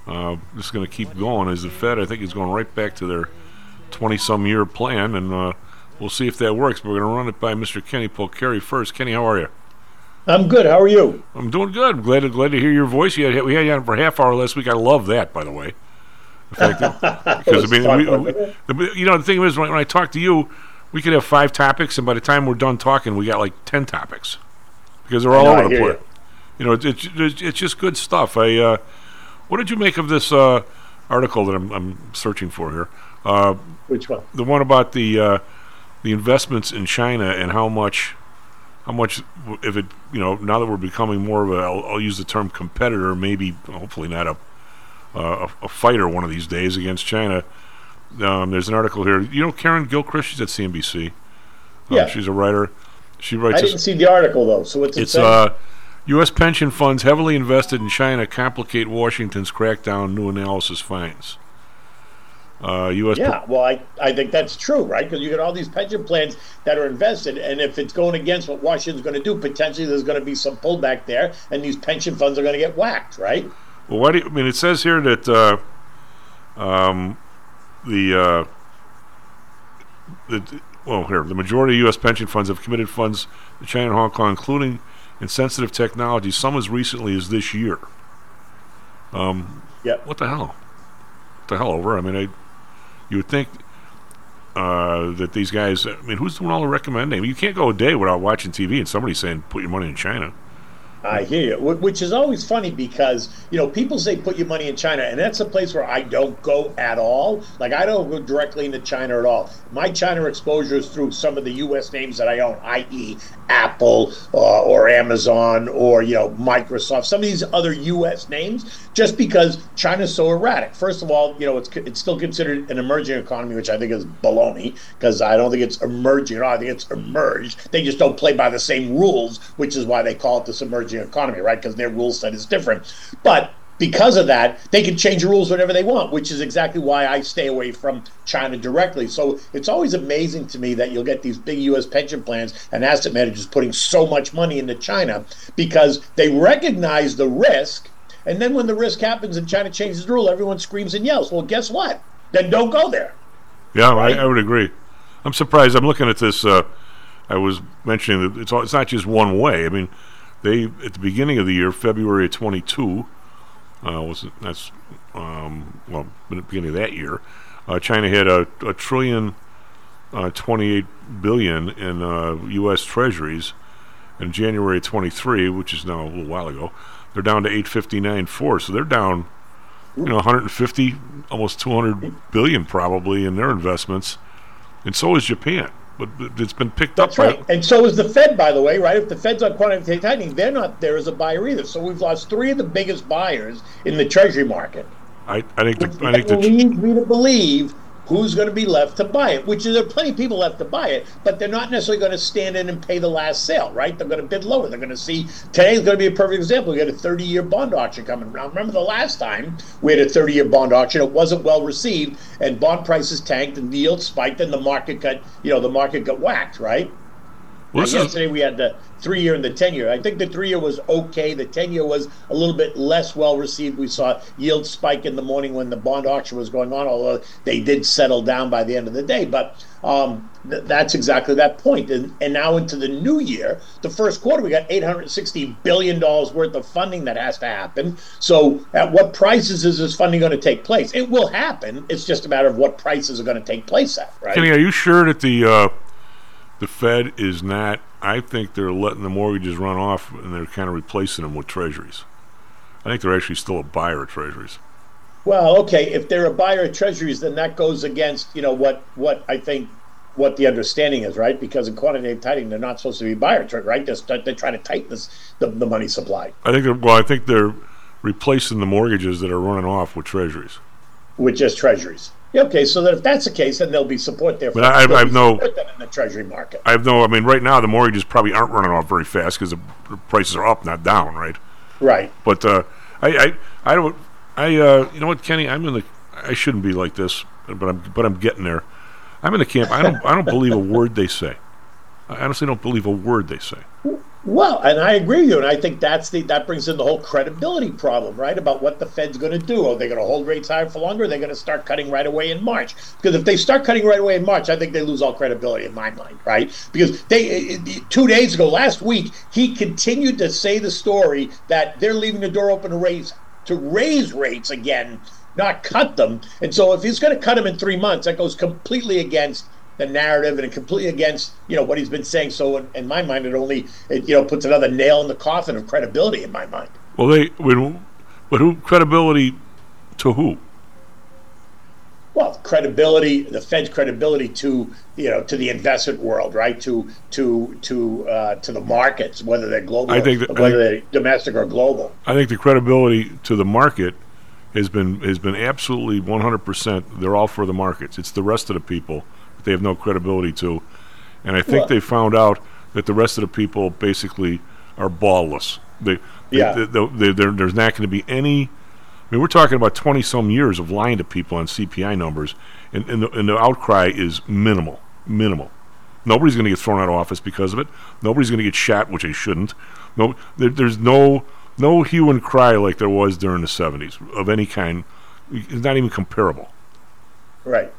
uh, this is going to keep going as the Fed, I think, is going right back to their twenty-some year plan, and uh, we'll see if that works, but we're going to run it by Mister Kenny Polcari first. Kenny, how are you? I'm good. How are you? I'm doing good. Glad to, glad to hear your voice. You had, we had you on for a half hour last week. I love that, by the way. In fact, because, I mean, we, we, we, you know, the thing is, when, when I talk to you, we could have five topics, and by the time we're done talking, we got like ten topics, because they're all over the place. You know, it's it, it's just good stuff. I uh, what did you make of this uh, article that I'm, I'm searching for here? Uh, Which one? The one about the uh, the investments in China and how much how much if it you know now that we're becoming more of a I'll, I'll use the term competitor, maybe hopefully not a uh, a, a fighter one of these days against China. Um, there's an article here. You know, Karen Gilchrist, she's at C N B C. Um, yeah, she's a writer. She writes. I didn't this, see the article though. So what's it it's uh. U S pension funds heavily invested in China complicate Washington's crackdown, new analysis finds. Uh, U S yeah, well, I, I think that's true, right? Because you got all these pension plans that are invested, and if it's going against what Washington's going to do, potentially there's going to be some pullback there, and these pension funds are going to get whacked, right? Well, why do you, I mean, it says here that uh, um, the, uh, the well, here the majority of U S pension funds have committed funds to China and Hong Kong, including and sensitive technology, some as recently as this year. Um, yep. What the hell? What the hell over? I mean, I, you would think uh, that these guys, I mean, who's doing all the recommending? I mean, you can't go a day without watching T V and somebody saying, put your money in China. I hear you, which is always funny because, you know, people say put your money in China, and that's a place where I don't go at all. Like, I don't go directly into China at all. My China exposure is through some of the U S names that I own, that is. Apple uh, or Amazon or, you know, Microsoft, some of these other U S names, just because China's so erratic. First of all, you know, it's it's still considered an emerging economy, which I think is baloney, because I don't think it's emerging at all. I think it's emerged. They just don't play by the same rules, which is why they call it this emerging economy, right? Because their rule set is different. But because of that, they can change the rules whenever they want, which is exactly why I stay away from China directly. So it's always amazing to me that you'll get these big U S pension plans and asset managers putting so much money into China because they recognize the risk. And then when the risk happens and China changes the rule, everyone screams and yells. Well, guess what? Then don't go there. Yeah, right? I, I would agree. I'm surprised. I'm looking at this. Uh, I was mentioning that it's, all, it's not just one way. I mean, they, at the beginning of the year, February of twenty-two, uh, was that's um, well, at the beginning of that year, uh, China had a, a trillion uh, twenty-eight billion in uh, U S treasuries. In January of twenty-three, which is now a little while ago, they're down to eight fifty-nine four. So they're down, you know, one hundred and fifty, almost two hundred billion probably in their investments, and so is Japan. But it's been picked That's up. That's right. By, and so is the Fed, by the way, right? If the Fed's on quantitative tightening, they're not there as a buyer either. So we've lost three of the biggest buyers in the Treasury market. I, I think the, I think that leads me to believe who's going to be left to buy it, which is there are plenty of people left to buy it, but they're not necessarily going to stand in and pay the last sale, right? They're going to bid lower. They're going to see today's going to be a perfect example. We got a thirty-year bond auction coming. Now, remember the last time we had a thirty-year bond auction, it wasn't well received, and bond prices tanked, and the yield spiked, and the market got, you know, the market got whacked, right? This yesterday is... we had the three-year and the ten-year. I think the three-year was okay. The ten-year was a little bit less well-received. We saw yield spike in the morning when the bond auction was going on, although they did settle down by the end of the day. But um, th- that's exactly that point. And, and now into the new year, the first quarter, we got eight hundred sixty billion dollars worth of funding that has to happen. So at what prices is this funding going to take place? It will happen. It's just a matter of what prices are going to take place at, right? Kenny, are you sure that the... Uh... The Fed is not, I think they're letting the mortgages run off and they're kind of replacing them with treasuries. I think they're actually still a buyer of treasuries. Well, okay, if they're a buyer of treasuries, then that goes against, you know, what, what I think what the understanding is, right? Because in quantitative tightening, they're not supposed to be buyers, right? They're, they're trying to tighten this, the, the money supply. I think, they're, well, I think they're replacing the mortgages that are running off with treasuries. With just treasuries. Yeah, okay, so that if that's the case, then there'll be support there. But I, I, I have no support them in the treasury market. I have no. I mean, right now the mortgages probably aren't running off very fast because the prices are up, not down, right? Right. But uh, I, I, I don't. I, uh, you know what, Kenny? I'm in the. I shouldn't be like this, but I'm. But I'm getting there. I'm in the camp. I don't. I don't believe a word they say. I honestly don't believe a word they say. Well, and I agree with you, and I think that's the that brings in the whole credibility problem, right, about what the Fed's going to do. Are they going to hold rates higher for longer? Are they going to start cutting right away in March? Because if they start cutting right away in March, I think they lose all credibility in my mind, right? Because they two days ago, last week, he continued to say the story that they're leaving the door open to raise, to raise rates again, not cut them. And so if he's going to cut them in three months, that goes completely against the narrative and completely against, you know, what he's been saying. So in, in my mind, it only, it, you know, puts another nail in the coffin of credibility in my mind. Well, they, but who, credibility to who? Well, credibility, the Fed's credibility to, you know, to the investment world, right? To, to, to, uh, to the markets, whether they're global, I think that, whether they're domestic or global. I think the credibility to the market has been, has been absolutely one hundred percent. They're all for the markets. It's the rest of the people they have no credibility to, and I think well, they found out that the rest of the people basically are ballless. They, yeah. they, they, they, they're, there's not going to be any. I mean, we're talking about twenty-some years of lying to people on C P I numbers, and, and, the, and the outcry is minimal, minimal. Nobody's going to get thrown out of office because of it. Nobody's going to get shot, which they shouldn't. No, there, there's no no hue and cry like there was during the seventies of any kind. It's not even comparable. Right.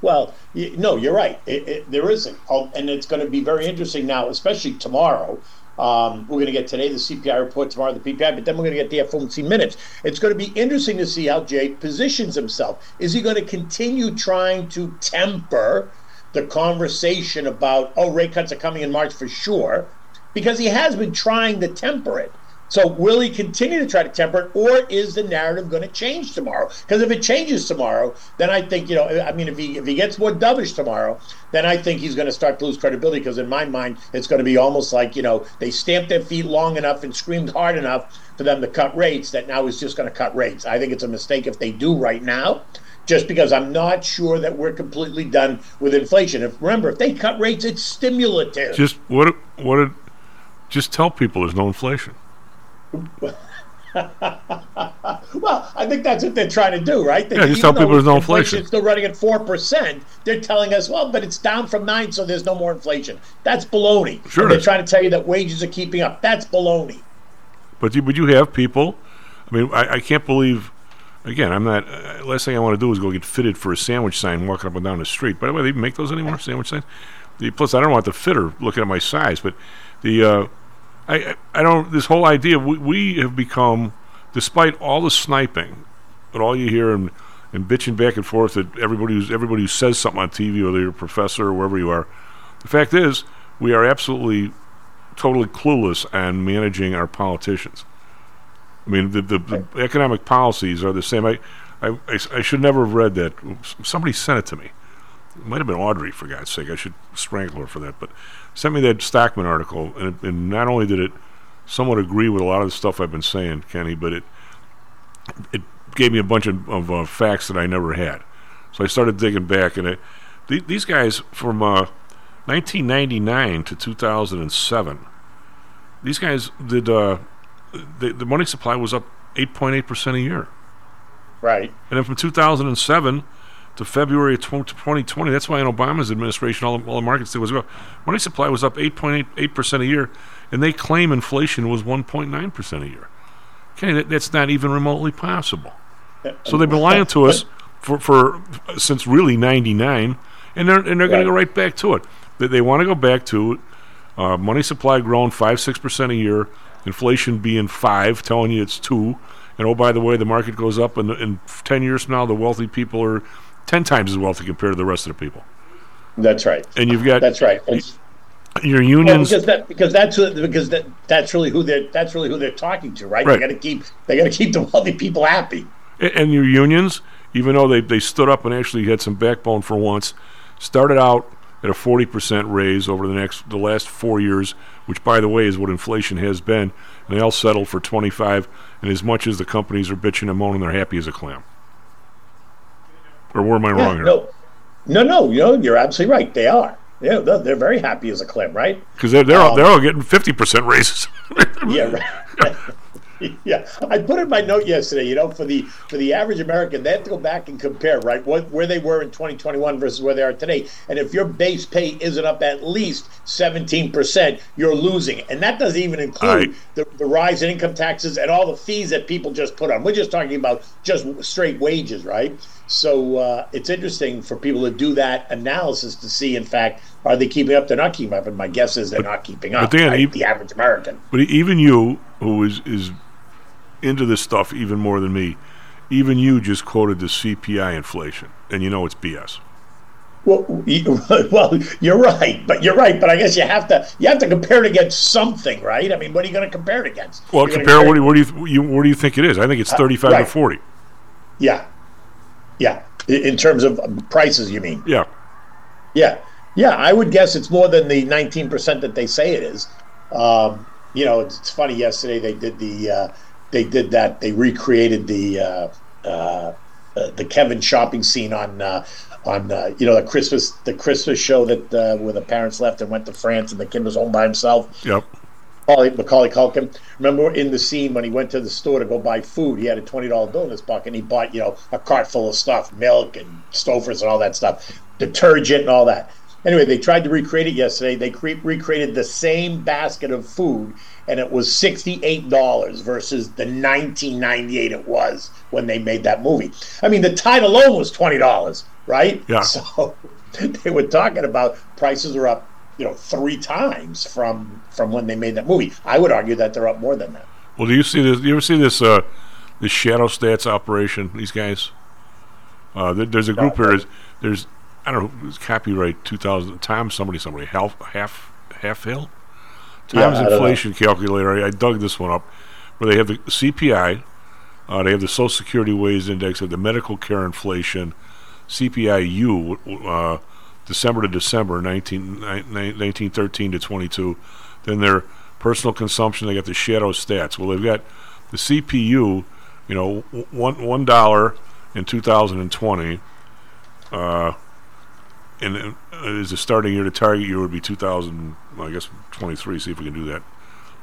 Well, you, no, you're right. It, it, there isn't. I'll, and it's going to be very interesting now, especially tomorrow. Um, we're going to get today the C P I report, tomorrow the P P I, but then we're going to get the F O M C minutes. It's going to be interesting to see how Jay positions himself. Is he going to continue trying to temper the conversation about, oh, rate cuts are coming in March for sure, because he has been trying to temper it. So will he continue to try to temper it, or is the narrative going to change tomorrow? Because if it changes tomorrow, then I think, you know, I mean, if he if he gets more dovish tomorrow, then I think he's going to start to lose credibility, because in my mind, it's going to be almost like, you know, they stamped their feet long enough and screamed hard enough for them to cut rates, that now he's just going to cut rates. I think it's a mistake if they do right now, just because I'm not sure that we're completely done with inflation. If Remember, if they cut rates, it's stimulative. Just what? What? Just tell people there's no inflation. Well, I think that's what they're trying to do, right? They, yeah, just tell people there's no inflation. It's still running at four percent. They're telling us, well, but it's down from nine, so there's no more inflation. That's baloney. Sure. They're trying to tell you that wages are keeping up. That's baloney. But you, but you have people. I mean, I, I can't believe, again, I'm not, uh, last thing I want to do is go get fitted for a sandwich sign walking up and down the street. By the way, they make those anymore, sandwich signs? The, plus, I don't want the fitter looking at my size, but the, uh, I, I don't, this whole idea, we, we have become, despite all the sniping, and all you hear and, and bitching back and forth at everybody who's, everybody who says something on T V, whether you're a professor or wherever you are, the fact is, we are absolutely, totally clueless on managing our politicians. I mean, the, the, the right. economic policies are the same. I, I, I, I should never have read that. Somebody sent it to me. It might have been Audrey, for God's sake. I should strangle her for that, but sent me that Stockman article, and, it, and not only did it somewhat agree with a lot of the stuff I've been saying, Kenny, but it it gave me a bunch of, of uh, facts that I never had. So I started digging back, and I, th- these guys from uh, nineteen ninety-nine to two thousand seven, these guys did uh, the, the money supply was up eight point eight percent a year. Right. And then from two thousand seven to February of twenty twenty. That's why in Obama's administration, all the, all the markets did was go. Money supply was up eight point eight percent a year, and they claim inflation was one point nine percent a year. Okay, that, that's not even remotely possible. So they've been lying to us for, for since really ninety-nine, and they're and they're going to go right back to it. They, they want to go back to uh, money supply growing five six percent a year, inflation being five, telling you it's two, and oh by the way, the market goes up, and in ten years from now, the wealthy people are ten times as wealthy compared to the rest of the people. That's right. And you've got that's right. It's, your unions, well, because that because that's because that, that's really who they that's really who they're talking to, right? right. They got to keep they got to keep the wealthy people happy. And your unions, even though they, they stood up and actually had some backbone for once, started out at a forty percent raise over the next the last four years, which, by the way, is what inflation has been, and they all settled for twenty-five, and as much as the companies are bitching and moaning, they're happy as a clam. Or where am I yeah, wrong here? No, no, no you know, you're absolutely right. They are. Yeah, they're, they're very happy as a clam, right? Because they're, they're, um, all, they're all getting fifty percent raises. Yeah, right. Yeah, I put in my note yesterday, you know, for the for the average American, they have to go back and compare, right, what, where they were in twenty twenty-one versus where they are today. And if your base pay isn't up at least seventeen percent, you're losing. And that doesn't even include right. the, the rise in income taxes and all the fees that people just put on. We're just talking about just straight wages, right? So uh, it's interesting for people to do that analysis to see, in fact, are they keeping up? They're not keeping up. And my guess is they're but, not keeping up, but Dan, right? even, the average American. But even you, who is is into this stuff even more than me, even you just quoted the C P I inflation, and you know it's B S. Well, you, well, you're right, but you're right, but I guess you have to you have to compare it against something, right? I mean, what are you going to compare it against? Well, you're compare what do, what do you, you what do you think it is? I think it's thirty-five uh, right. to forty. Yeah, yeah. In terms of prices, you mean? Yeah, yeah, yeah. I would guess it's more than the nineteen percent that they say it is. Um, you know, it's, it's funny. Yesterday they did the. Uh, They did that. They recreated the uh, uh, uh, the Kevin shopping scene on uh, on uh, you know the Christmas the Christmas show that uh, where the parents left and went to France and the kid was home by himself. Yep. Macaulay, Macaulay Culkin. Remember in the scene when he went to the store to go buy food, he had a twenty dollar bill in his pocket and he bought you know a cart full of stuff, milk and Stouffer's and all that stuff, detergent and all that. Anyway, they tried to recreate it yesterday. They cre- recreated the same basket of food, and it was sixty-eight dollars versus the nineteen ninety-eight dollars it was when they made that movie. I mean, the tide alone was twenty dollars, right? Yeah. So they were talking about prices are up, you know, three times from from when they made that movie. I would argue that they're up more than that. Well, do you see this? Do you ever see this? Uh, this shadow stats operation? These guys. Uh, there, there's a group no, here. There's, there's I don't know, it's copyright two thousand, Tom, somebody, somebody, half, half, half hill? Tom's yeah, inflation calculator, I, I dug this one up, where they have the C P I, uh, they have the Social Security Wage Index, they have the medical care inflation, C P I U, uh, December to December, nineteen, nineteen thirteen to twenty-two, then their personal consumption, they got the shadow stats. Well, they've got the C P U, you know, one, $1 in two thousand twenty, uh, and as a starting year, the target year would be two thousand, I guess, twenty-three, see if we can do that.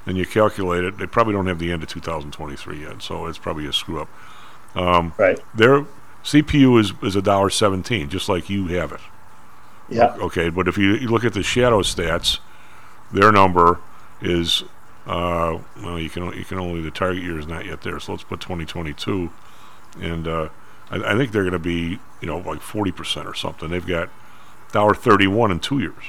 And you calculate it. They probably don't have the end of two thousand twenty-three yet, so it's probably a screw-up. Um, right. Their C P U is, is one dollar seventeen, just like you have it. Yeah. Okay, but if you, you look at the shadow stats, their number is, uh, well, you can, you can only, the target year is not yet there, so let's put twenty twenty-two. And uh, I, I think they're going to be, you know, like forty percent or something. They've got one dollar thirty-one in two years.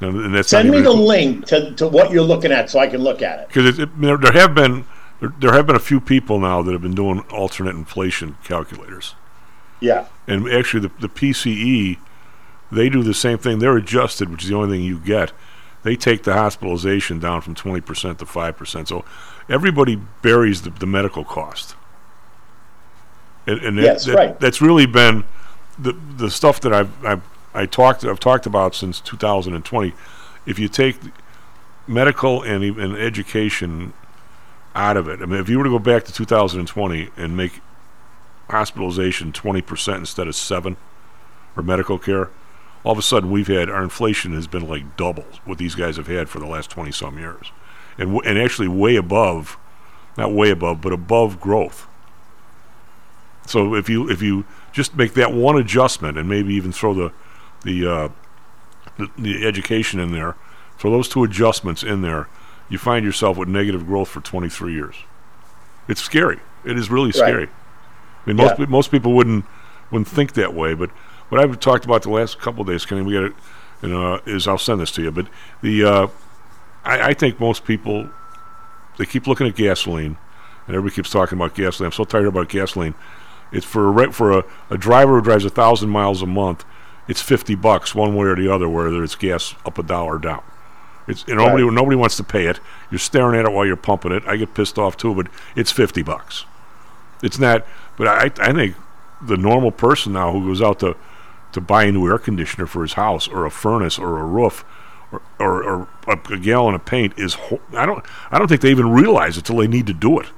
And that's Send me the link to, to what you're looking at so I can look at it. Because it, it, there, there have been there, there have been a few people now that have been doing alternate inflation calculators. Yeah. And actually, the, the P C E, they do the same thing. They're adjusted, which is the only thing you get. They take the hospitalization down from twenty percent to five percent. So everybody buries the, the medical cost. And, and that, yes, that, right. That's really been the the stuff that I've I've I talked. I've talked about since two thousand twenty. If you take medical and, and education out of it, I mean, if you were to go back to two thousand twenty and make hospitalization twenty percent instead of seven, or medical care, all of a sudden we've had our inflation has been like double what these guys have had for the last twenty some years, and w- and actually way above, not way above, but above growth. So if you if you just make that one adjustment, and maybe even throw the the uh, the, the education in there. Throw those two adjustments in there, you find yourself with negative growth for twenty-three years. It's scary. It is really scary. Right. I mean, most yeah. most people wouldn't wouldn't think that way. But what I've talked about the last couple of days, Kenny, we got it. You know, is I'll send this to you. But the uh, I, I think most people, they keep looking at gasoline, and everybody keeps talking about gasoline. I'm so tired about gasoline. It's for a re- for a, a driver who drives a thousand miles a month. It's fifty bucks one way or the other, whether it's gas up a dollar or down. It's and nobody right. nobody wants to pay it. You're staring at it while you're pumping it. I get pissed off too, but it's fifty bucks. It's not. But I I think the normal person now who goes out to to buy a new air conditioner for his house, or a furnace, or a roof, or, or, or a, a gallon of paint is. Ho- I don't. I don't think they even realize it till they need to do it.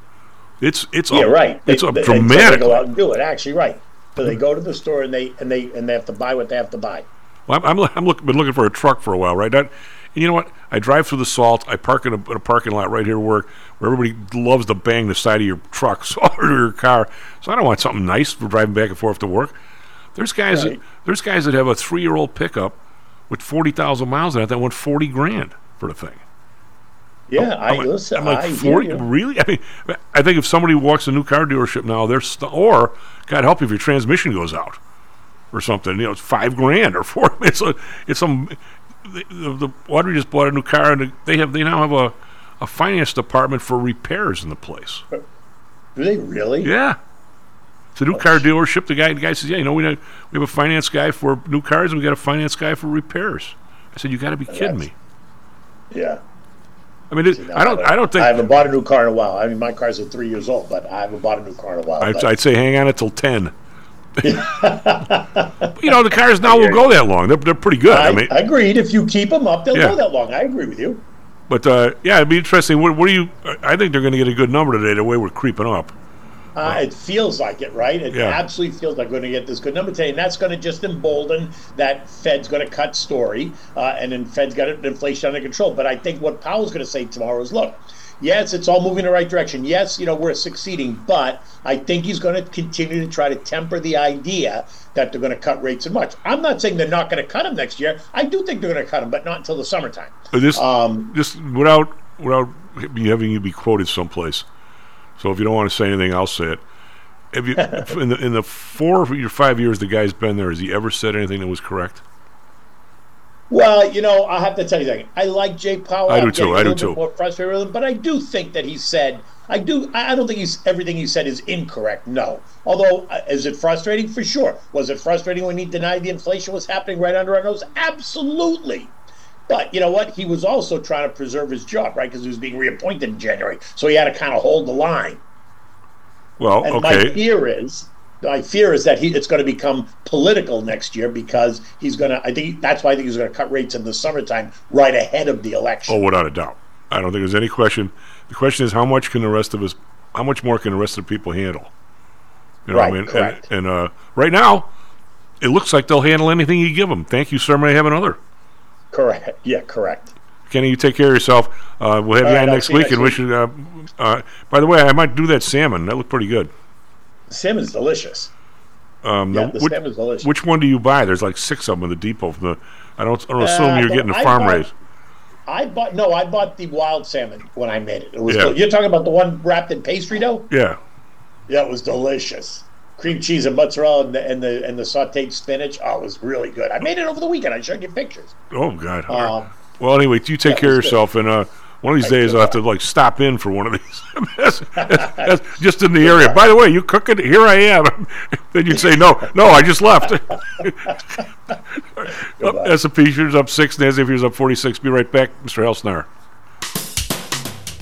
It's it's yeah up, right. It's they, up they, dramatic. They go out and do it. Actually, right. So they go to the store and they and they and they have to buy what they have to buy. Well, I'm I'm, I'm look, been looking for a truck for a while, right? That, and you know what? I drive through the salt. I park in a, in a parking lot right here where where everybody loves to bang the side of your truck or your car. So I don't want something nice for driving back and forth to work. There's guys right. that there's guys that have a three-year-old pickup with forty thousand miles in it that want forty grand for the thing. Yeah, I'm, I I'm listen. I'm like I forty, really? I mean, I think if somebody walks a new car dealership now, they're st- or God help you if your transmission goes out or something. You know, it's five grand or four. It's a, it's some. The, the, the Audrey just bought a new car, and they have they now have a, a finance department for repairs in the place. Do they really? Yeah. It's a new car dealership. The guy, the guy says, "Yeah, you know, we have, we have a finance guy for new cars, and we got a finance guy for repairs." I said, "You got to be kidding That's, me!" Yeah, I mean, it, See, no, I don't, I don't think I haven't bought a new car in a while. I mean, my cars are three years old, but I haven't bought a new car in a while. I'd, I'd say hang on it till ten. You know, the cars now will go that long. They're they're pretty good. I, I mean, agreed. If you keep them up, they'll yeah. go that long. I agree with you. But uh, yeah, it'd be interesting. What, what do you? I think they're going to get a good number today. The way we're creeping up. Uh, it feels like it, right? It yeah. absolutely feels like we're going to get this good number today, and that's going to just embolden that Fed's going to cut story, uh, and then Fed's got inflation under control. But I think what Powell's going to say tomorrow is, look, yes, it's all moving in the right direction. Yes, you know, we're succeeding, but I think he's going to continue to try to temper the idea that they're going to cut rates and much. I'm not saying they're not going to cut them next year. I do think they're going to cut them, but not until the summertime. But this, um, just without without having you be quoted someplace. So if you don't want to say anything, I'll say it. Have you, in the in the four or five years the guy's been there, has he ever said anything that was correct? Well, you know, I have to tell you something. I like Jay Powell. I do too. I do too. More frustrated with him, but I do think that he said. I do. I don't think he's everything he said is incorrect. No. Although, uh, is it frustrating? For sure. Was it frustrating when he denied the inflation was happening right under our nose? Absolutely. But you know what? He was also trying to preserve his job, right? Because he was being reappointed in January, so he had to kind of hold the line. Well, and okay. My fear is, my fear is that he, it's going to become political next year because he's going to. I think that's why I think he's going to cut rates in the summertime, right ahead of the election. Oh, without a doubt. I don't think there's any question. The question is, how much can the rest of us? How much more can the rest of the people handle? You know right. What I mean? Correct. And, and uh, right now, it looks like they'll handle anything you give them. Thank you, sir. May I have another? Correct. Yeah, correct. Kenny, you take care of yourself. Uh, we'll have All you right, on next week. Next and wish. You, uh, uh, by the way, I might do that salmon. That looked pretty good. Salmon's delicious. Um, yeah, the, the which, salmon's delicious. Which one do you buy? There's like six of them in the depot. From the, I don't. I don't assume uh, you're getting the farm raised. I bought no. I bought the wild salmon when I made it. It was. Yeah. Del- you're talking about the one wrapped in pastry dough? Yeah. Yeah, it was delicious. Cream cheese and mozzarella and the, and the and the sauteed spinach. Oh, it was really good. I made it over the weekend. I showed you pictures. Oh, God. Um, well, anyway, you take care of yourself. Good. And uh, one of these I days I'll have to, like, stop in for one of these. that's, that's, that's just in the good area. Part. By the way, you cooking? Here I am. Then you'd say, no, no, I just left. S and P shares up six. NASDAQ shares up forty-six. Be right back, Mister Halsner.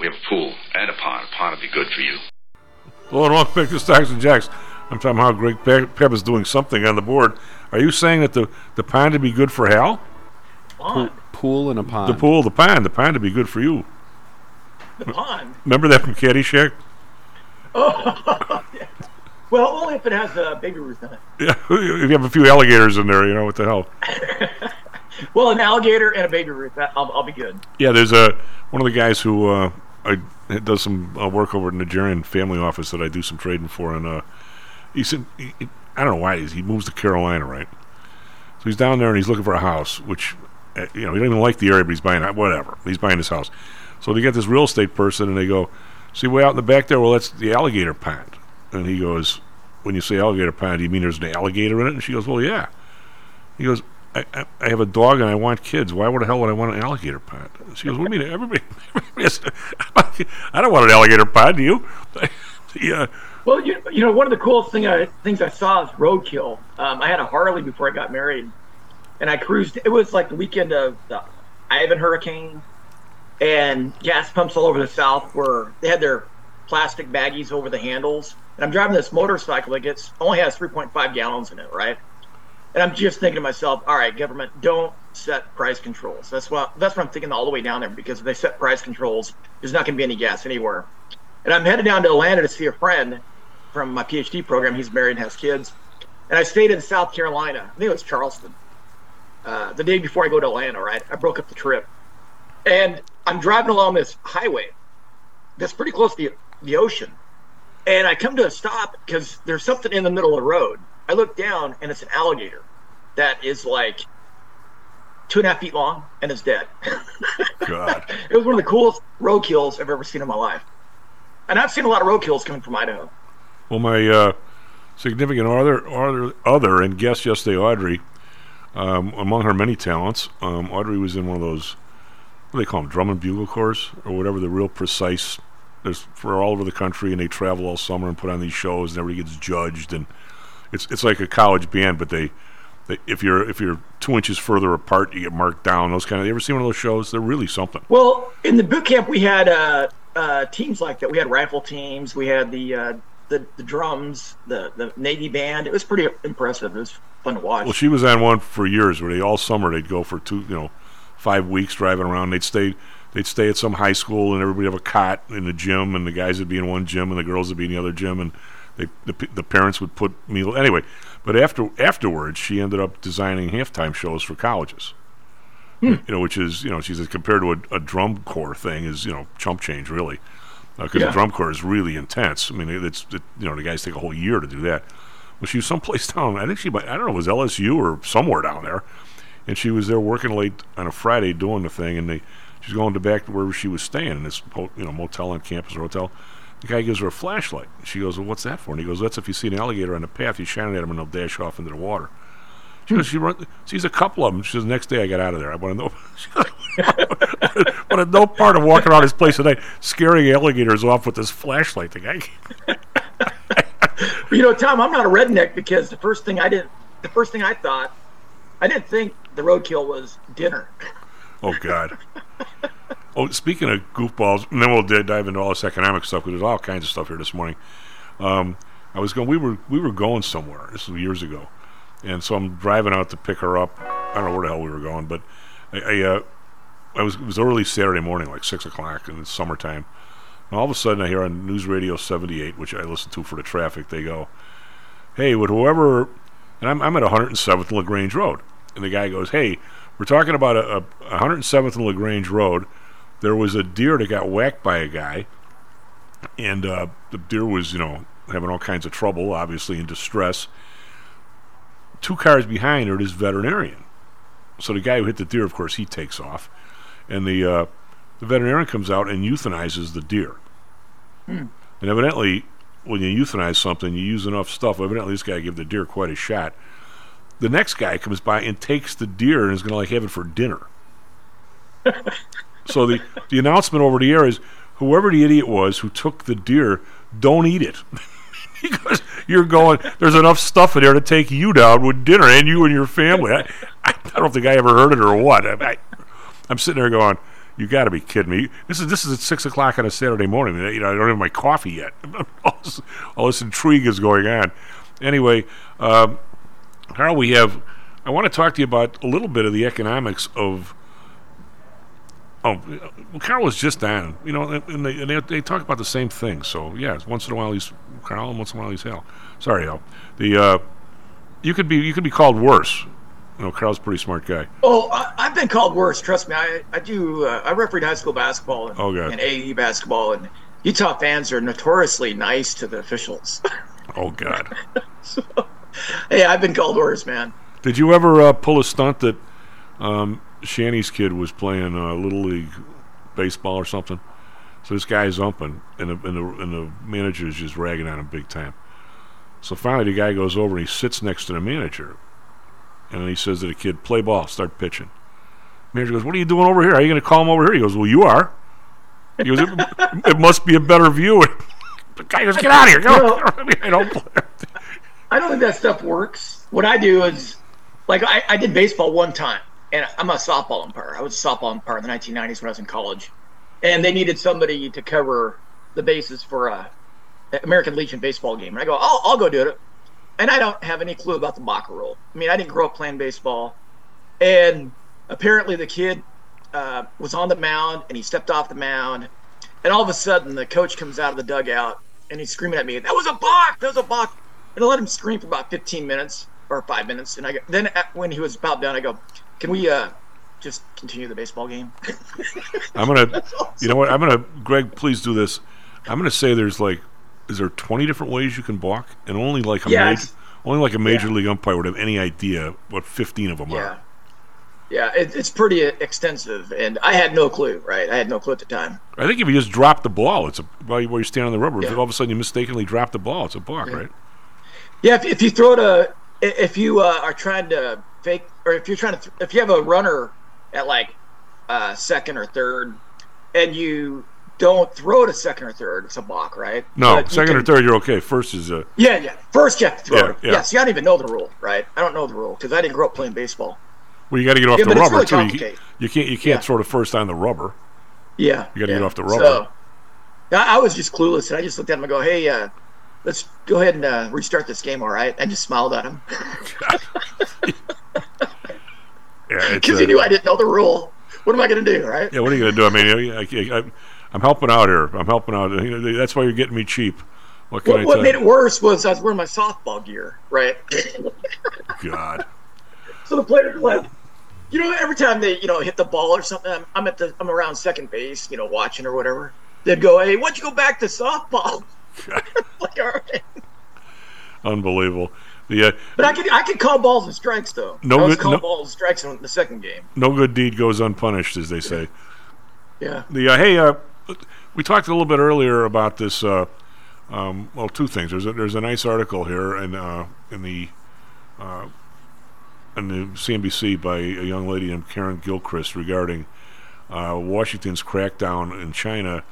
We have a pool and a pond. A pond would be good for you. Hello and welcome back to Stacks and Jacks. I'm talking about how Greg Pappas is doing something on the board. Are you saying that the, the pond would be good for Hal? Pond. Pool, pool and a pond. The pool, the pond. The pond would be good for you. The pond? Remember that from Caddyshack? Oh, yeah. Well, only if it has a uh, Baby Ruth in it. Yeah, if you have a few alligators in there, you know, what the hell. Well, an alligator and a Baby Ruth, I'll, I'll be good. Yeah, there's a one of the guys who uh, I, does some uh, work over at the Nigerian family office that I do some trading for, and uh, he said, he, he, I don't know why, he moves to Carolina, right? So he's down there and he's looking for a house, which, uh, you know, he doesn't even like the area, but he's buying it, whatever. He's buying his house. So they get this real estate person, and they go, see, way out in the back there, well, that's the alligator pond. And he goes, when you say alligator pond, do you mean there's an alligator in it? And she goes, well, yeah. He goes, I, I, I have a dog and I want kids. Why the hell would I want an alligator pond? She goes, what do you mean? Everybody, everybody has, I don't want an alligator pond, do you? Yeah. Well, you, you know, one of the coolest thing I, things I saw is roadkill. Um, I had a Harley before I got married, and I cruised. It was like the weekend of the Ivan hurricane, and gas pumps all over the South were, they had their plastic baggies over the handles. And I'm driving this motorcycle that gets, only has three point five gallons in it, right? And I'm just thinking to myself, all right, government, don't set price controls. That's what that's what I'm thinking all the way down there, because if they set price controls, there's not going to be any gas anywhere. And I'm headed down to Atlanta to see a friend from my PhD program. He's married and has kids. And I stayed in South Carolina. I think it was Charleston. Uh, the day before I go to Atlanta, right? I broke up the trip. And I'm driving along this highway that's pretty close to the, the ocean. And I come to a stop because there's something in the middle of the road. I look down, and it's an alligator that is like two and a half feet long and is dead. God. It was one of the coolest roadkills I've ever seen in my life. And I've seen a lot of roadkills coming from Idaho. Well, my uh, significant other, other, other and guest yesterday, Audrey, um, among her many talents, um, Audrey was in one of those, what do they call them, drum and bugle corps or whatever, the real precise, there's for all over the country, and they travel all summer and put on these shows, and everybody gets judged, and It's it's like a college band, but they, they if you're if you're two inches further apart, you get marked down. Those kind of. You ever seen one of those shows? They're really something. Well, in the boot camp, we had uh, uh, teams like that. We had rifle teams. We had the uh, the, the drums, the, the Navy band. It was pretty impressive. It was fun to watch. Well, she was on one for years where they all summer they'd go for two, you know, five weeks driving around. They'd stay they'd stay at some high school, and everybody would have a cot in the gym, and the guys would be in one gym, and the girls would be in the other gym, and They, the, the parents would put meal anyway, but after afterwards she ended up designing halftime shows for colleges, hmm. you know, which is you know she says compared to a, a drum corps thing is you know chump change really, because uh, yeah. the drum corps is really intense. I mean it's it, you know the guys take a whole year to do that. Well, she was someplace down I think she might, I don't know it was L S U or somewhere down there, and she was there working late on a Friday doing the thing, and they she's going to back to wherever she was staying in this you know motel on campus or hotel. The guy gives her a flashlight. She goes, well, what's that for? And he goes, that's if you see an alligator on the path, you shine it at him and they'll dash off into the water. She goes, she run, sees a couple of them. She says, next day I got out of there. I want to know. But at no part of walking around this place tonight, scaring alligators off with this flashlight. The guy. You know, Tom, I'm not a redneck because the first thing I did, the first thing I thought, I didn't think the roadkill was dinner. Oh, God. Oh, speaking of goofballs, and then we'll d- dive into all this economic stuff because there's all kinds of stuff here this morning. Um, I was going, we were we were going somewhere. This was years ago, and so I'm driving out to pick her up. I don't know where the hell we were going, but I, I, uh, I was it was early Saturday morning, like six o'clock, and it's summertime. And all of a sudden, I hear on News Radio seventy-eight, which I listen to for the traffic, they go, "Hey, would whoever," and I'm I'm at one hundred seventh and LaGrange Road, and the guy goes, "Hey, we're talking about a, a one hundred seventh and LaGrange Road." There was a deer that got whacked by a guy, and uh, the deer was, you know, having all kinds of trouble, obviously in distress. Two cars behind her is veterinarian. So the guy who hit the deer, of course, he takes off. And the uh, the veterinarian comes out and euthanizes the deer. Hmm. And evidently, when you euthanize something, you use enough stuff. Evidently, this guy gave the deer quite a shot. The next guy comes by and takes the deer and is going to like have it for dinner. So the, the announcement over the air is, whoever the idiot was who took the deer, don't eat it. Because you're going, there's enough stuff in there to take you down with dinner and you and your family. I, I, I don't think I ever heard it or what. I, I, I'm sitting there going, you got to be kidding me. This is this is at six o'clock on a Saturday morning. You know, I don't have my coffee yet. all, this, all this intrigue is going on. Anyway, um, Carl, we have, I want to talk to you about a little bit of the economics of, oh, Carl was just on, you know, and they, and they they talk about the same thing. So yeah, once in a while he's Carl, and once in a while he's Hal. Sorry, Hal. The uh, you could be you could be called worse. You know, Carl's a pretty smart guy. Oh, I, I've been called worse. Trust me, I I do. Uh, I refereed high school basketball and, oh, and A A U basketball, and Utah fans are notoriously nice to the officials. Oh God. So, hey, I've been called worse, man. Did you ever uh, pull a stunt that? Um, Shanny's kid was playing uh, Little League baseball or something. So this guy's umping, and the, and the, and the manager is just ragging on him big time. So finally the guy goes over and he sits next to the manager. And he says to the kid, play ball, start pitching. The manager goes, what are you doing over here? How are you going to call him over here? He goes, well, you are. He goes, it, it must be a better view. The guy goes, get out of here. Go. I, don't play. I don't think that stuff works. What I do is, like, I, I did baseball one time. And I'm a softball umpire. I was a softball umpire in the nineteen nineties when I was in college. And they needed somebody to cover the bases for a American Legion baseball game. And I go, I'll, I'll go do it. And I don't have any clue about the Baca rule. I mean, I didn't grow up playing baseball. And apparently the kid uh, was on the mound, and he stepped off the mound. And all of a sudden, the coach comes out of the dugout, and he's screaming at me, that was a Baca! That was a Baca! And I let him scream for about fifteen minutes or five minutes. And I go, then when he was about done, I go, can we uh, just continue the baseball game? I'm going to, awesome. You know what, I'm going to, Greg, please do this. I'm going to say there's like, is there twenty different ways you can balk? And only like a, yes. major, only like a major yeah. league umpire would have any idea what fifteen of them yeah. are. Yeah, it, it's pretty extensive. And I had no clue, right? I had no clue at the time. I think if you just drop the ball, it's a, while you're standing on the rubber, yeah. if all of a sudden you mistakenly drop the ball, it's a balk, yeah. right? Yeah, if, if you throw it a, if you uh, are trying to fake, or if you're trying to, th- if you have a runner at like uh, second or third, and you don't throw to second or third, it's a balk, right? No, but second can, or third, you're okay. First is a yeah, yeah. First you have to throw. Yeah, it. yeah. yeah see, I don't even know the rule, right? I don't know the rule because I didn't grow up playing baseball. Well, you got to get off yeah, the rubber really too. You, you can't, you can't yeah. throw the first on the rubber. Yeah, you got to yeah. get off the rubber. So, I, I was just clueless, and I just looked at him and go, "Hey, uh, let's go ahead and uh, restart this game, all right?" I just smiled at him. Because yeah, he knew I didn't know the rule. What am I going to do, right? Yeah, what are you going to do? I mean, I, I, I, I'm helping out here. I'm helping out. That's why you're getting me cheap. What can what, I what made you? It worse was I was wearing my softball gear, right? God. So the players were like, you know, every time they, you know, hit the ball or something, I'm, I'm at the, I'm around second base, you know, watching or whatever. They'd go, "Hey, why'd you go back to softball?" Like, all right. Unbelievable. The, uh, but I could I could call balls and strikes though. No I was good, no, balls and strikes in the second game. No good deed goes unpunished, as they say. Yeah. The uh, hey, uh, we talked a little bit earlier about this. Uh, um, well, two things. There's a, there's a nice article here in uh, in the uh, in the C N B C by a young lady named Karen Gilchrist regarding uh, Washington's crackdown in China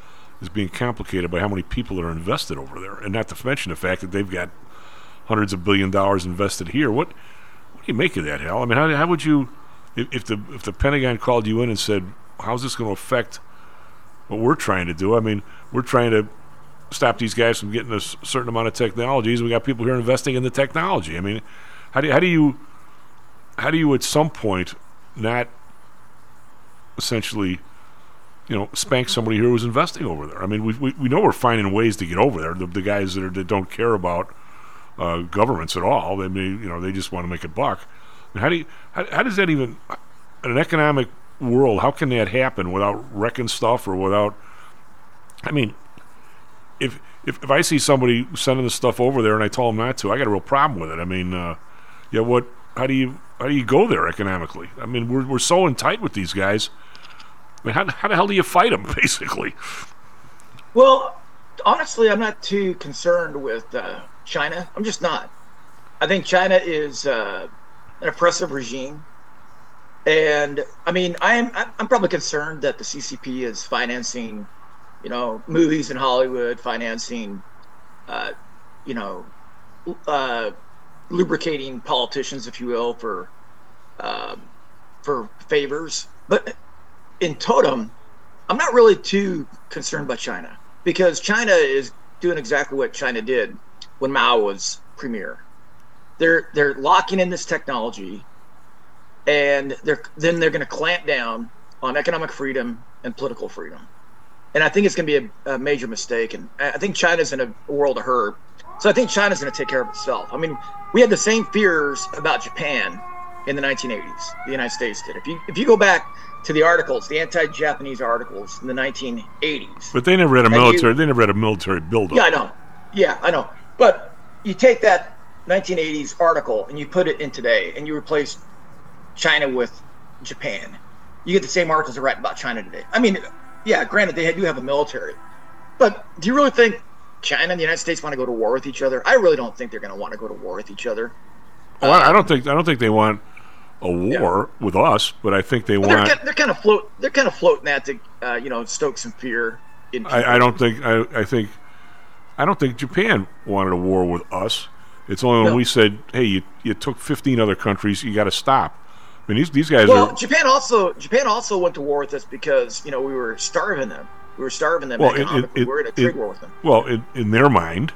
is being complicated by how many people are invested over there, and not to mention the fact that they've got hundreds of billion dollars invested here. What, what do you make of that, Hal? I mean, how, how would you, if, if the if the Pentagon called you in and said, "How's this going to affect what we're trying to do?" I mean, we're trying to stop these guys from getting a certain amount of technologies. We got people here investing in the technology. I mean, how do how do you how do you at some point not essentially, you know, spank somebody here who's investing over there? I mean, we we, we know we're finding ways to get over there. The, the guys that are, that don't care about Uh, governments at all. They may, you know, they just want to make a buck. And how do you, how, how does that even, in an economic world, how can that happen without wrecking stuff or without, I mean, if, if if I see somebody sending this stuff over there and I tell them not to, I got a real problem with it. I mean, uh, yeah, what? How do you how do you go there economically? I mean, we're we're so in tight with these guys. I mean, how how the hell do you fight them, basically? Well, honestly, I'm not too concerned with uh, China. I'm just not. I think China is uh, an oppressive regime. And, I mean, I'm I'm probably concerned that the C C P is financing, you know, movies in Hollywood, financing, uh, you know, uh, lubricating politicians, if you will, for um, for favors. But in totem, I'm not really too concerned by China, because China is doing exactly what China did when Mao was premier. They're they're locking in this technology. And they're, then they're going to clamp down on economic freedom and political freedom. And I think it's going to be a, a major mistake. And I think China's in a world of hurt. So I think China's going to take care of itself. I mean, we had the same fears about Japan in the nineteen eighties. The United States did. If you if you go back to the articles, the anti-Japanese articles in the nineteen eighties. But they never had a military. You, they never had a military buildup. Yeah, I know. Yeah, I know. But you take that nineteen eighties article and you put it in today, and you replace China with Japan, you get the same articles that write about China today. I mean, yeah, granted, they do have a military, but do you really think China and the United States want to go to war with each other? I really don't think they're going to want to go to war with each other. Well, um, I don't think I don't think they want a war yeah. with us, but I think they but want. They're, they're kind of float. They're kind of floating that to uh, you know stoke some fear. In I, I don't think I, I think I don't think Japan wanted a war with us. It's only when no. we said, "Hey, you you took fifteen other countries, you got to stop." I mean, these, these guys well, are... Well, Japan also, Japan also went to war with us because, you know, we were starving them. We were starving them well, economically. It, it, we were in a trade it, war with them. Well, it, in their mind.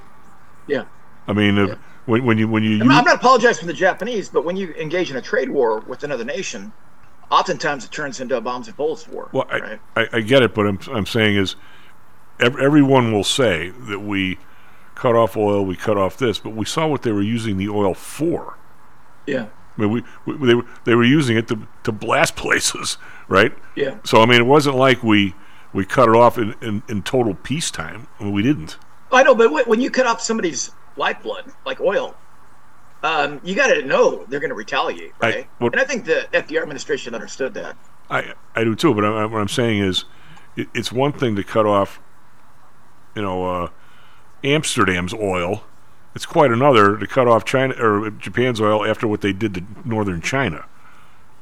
Yeah. I mean, yeah. If, when, when you... when you, I'm, you, I'm not apologizing for the Japanese, but when you engage in a trade war with another nation, oftentimes it turns into a bombs and bullets war. Well, I, right? I, I get it, but I'm, I'm saying is every, everyone will say that we cut off oil, we cut off this, but we saw what they were using the oil for. Yeah. I mean, we, we they were they were using it to to blast places, right? Yeah. So I mean, it wasn't like we, we cut it off in, in, in total peacetime. I mean, we didn't. I know, but when you cut off somebody's lifeblood, like oil, um, you got to know they're going to retaliate, right? I, well, and I think the F D R administration understood that. I I do too, but I, I, what I'm saying is, it, it's one thing to cut off, you know, uh, Amsterdam's oil. It's quite another to cut off China or Japan's oil after what they did to northern China.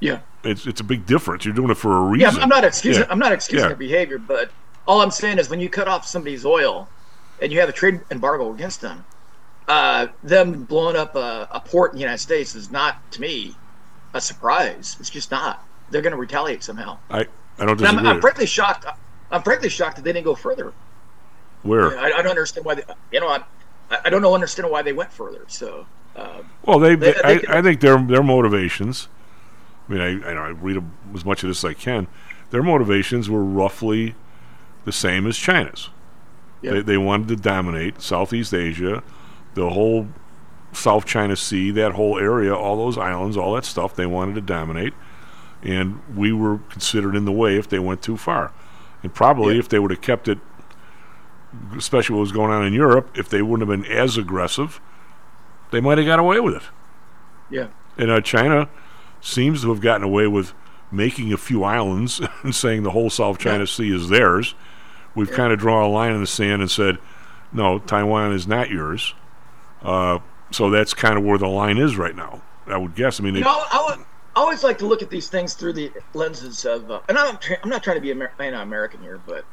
Yeah, it's it's a big difference. You're doing it for a reason. Yeah, I'm not excusing. Yeah. I'm not excusing yeah. their behavior, but all I'm saying is when you cut off somebody's oil, and you have a trade embargo against them, uh, them blowing up a, a port in the United States is not, to me, a surprise. It's just not. They're going to retaliate somehow. I, I don't disagree. I'm, I'm frankly shocked. I'm frankly shocked that they didn't go further. Where I, I don't understand why they. You know. I, I don't know, understand why they went further. So, um, well, they, they, they I, can, I think their their motivations. I mean, I I, know, I read a, as much of this as I can. Their motivations were roughly the same as China's. Yeah. They they wanted to dominate Southeast Asia, the whole South China Sea, that whole area, all those islands, all that stuff. They wanted to dominate, and we were considered in the way if they went too far, and probably yeah. if they would have kept it. Especially what was going on in Europe, if they wouldn't have been as aggressive, they might have got away with it. Yeah. And uh, China seems to have gotten away with making a few islands and saying the whole South China yeah. Sea is theirs. We've yeah. kind of drawn a line in the sand and said, no, Taiwan is not yours. Uh, so that's kind of where the line is right now, I would guess. I mean, you they, know, I, would, I always like to look at these things through the lenses of, uh, and I'm, I'm not trying to be Amer- anti-American here, but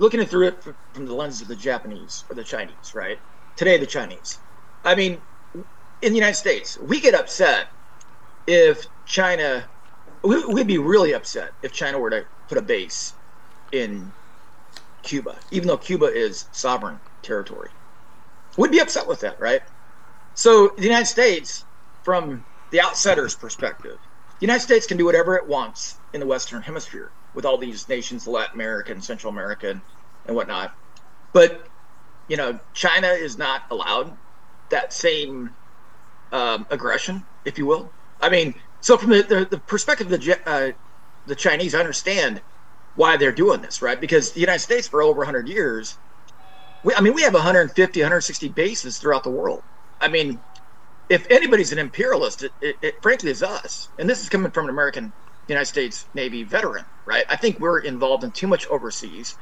looking at through it from the lens of the Japanese or the Chinese, right? Today, the Chinese. I mean, in the United States, we get upset if China... We, we'd be really upset if China were to put a base in Cuba, even though Cuba is sovereign territory. We'd be upset with that, right? So the United States, from the outsider's perspective, the United States can do whatever it wants in the Western Hemisphere, with all these nations, Latin America and Central America and, and whatnot. But, you know, China is not allowed that same um, aggression, if you will. I mean, so from the, the, the perspective of the, uh, the Chinese, I understand why they're doing this, right? Because the United States for over one hundred years we, I mean, we have one hundred fifty, one hundred sixty bases throughout the world. I mean, if anybody's an imperialist, it, it, it frankly is us. And this is coming from an American United States Navy veteran, right? I think we're involved in too much overseas.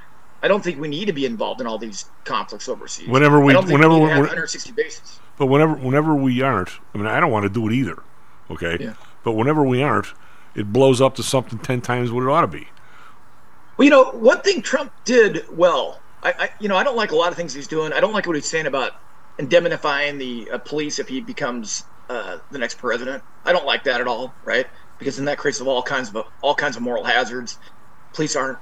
I don't think we need to be involved in all these conflicts overseas. Whenever we, I don't think whenever we need to have one hundred sixty bases. But whenever, whenever we aren't, I mean, I don't want to do it either, okay? Yeah. But whenever we aren't, it blows up to something ten times what it ought to be. Well, you know, one thing Trump did well, I, I you know, I don't like a lot of things he's doing. I don't like what he's saying about indemnifying the uh, police if he becomes uh, the next president. I don't like that at all, right? Because then that creates all kinds of all kinds of moral hazards. Police aren't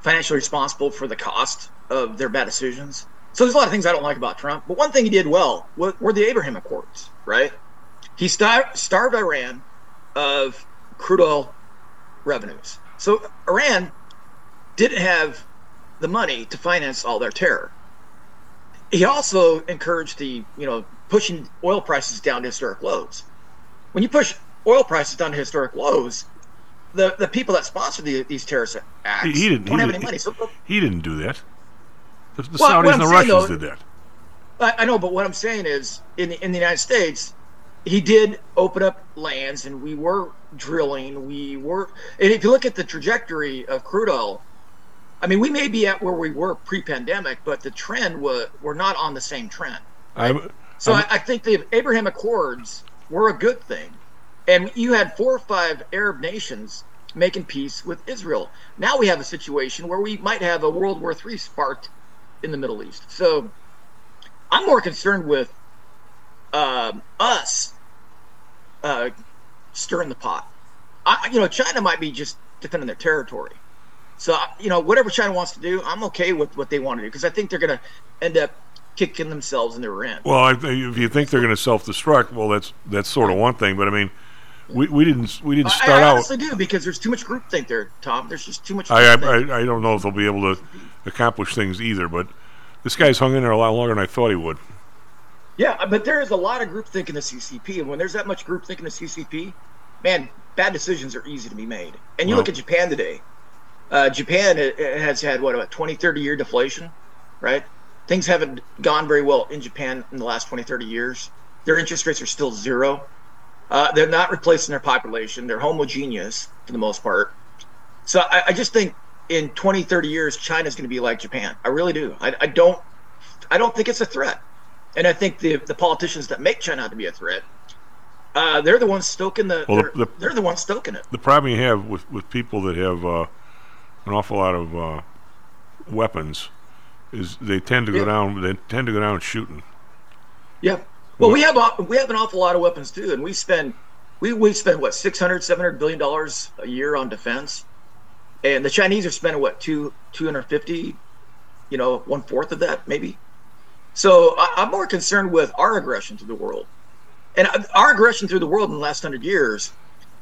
financially responsible for the cost of their bad decisions. So there's a lot of things I don't like about Trump. But one thing he did well were the Abraham Accords, right? He starved Iran of crude oil revenues. So Iran didn't have the money to finance all their terror. He also encouraged the, you know, pushing oil prices down to historic lows. When you push oil prices down to historic lows, the, the people that sponsor the, these terrorist acts he, he didn't, don't he have did, any money. So, he didn't do that. The, the well, Saudis and the saying, Russians though, did that. I, I know, but what I'm saying is, in the, in the United States, he did open up lands, and we were drilling. We were, and if you look at the trajectory of crude oil, I mean, we may be at where we were pre-pandemic, but the trend was, we're not on the same trend. Right? I'm, so I'm, I, I think the Abraham Accords were a good thing. And you had four or five Arab nations making peace with Israel. Now we have a situation where we might have a World War Three sparked in the Middle East. So I'm more concerned with um, us uh, stirring the pot. I, you know, China might be just defending their territory. So, you know, whatever China wants to do, I'm okay with what they want to do because I think they're going to end up kicking themselves in their end. Well, if you think they're going to self-destruct, well, that's that's sort of one thing. But I mean, we, we didn't we didn't start out. I, I honestly out, do because there's too much groupthink there, Tom. There's just too much. I I, I I don't know if they'll be able to accomplish things either. But this guy's hung in there a lot longer than I thought he would. Yeah, but there is a lot of groupthink in the C C P, and when there's that much groupthink in the C C P, man, bad decisions are easy to be made. And you well, look at Japan today. Uh, Japan has had, what, about twenty, thirty-year deflation, right? Things haven't gone very well in Japan in the last twenty, thirty years. Their interest rates are still zero. Uh, they're not replacing their population. They're homogeneous for the most part. So I, I just think in twenty, thirty years, China's going to be like Japan. I really do. I, I don't I don't think it's a threat. And I think the the politicians that make China out to be a threat, uh, they're the ones stoking the, well, the, the – they're the ones stoking it. The problem you have with, with people that have uh... – an awful lot of uh, weapons is they tend to go yeah. down. They tend to go down shooting. Yeah. Well, we have a, we have an awful lot of weapons too, and we spend we, we spend what six hundred, seven hundred billion dollars a year on defense, and the Chinese are spending what two two hundred fifty, you know, one fourth of that maybe. So I, I'm more concerned with our aggression to the world, and our aggression through the world in the last hundred years.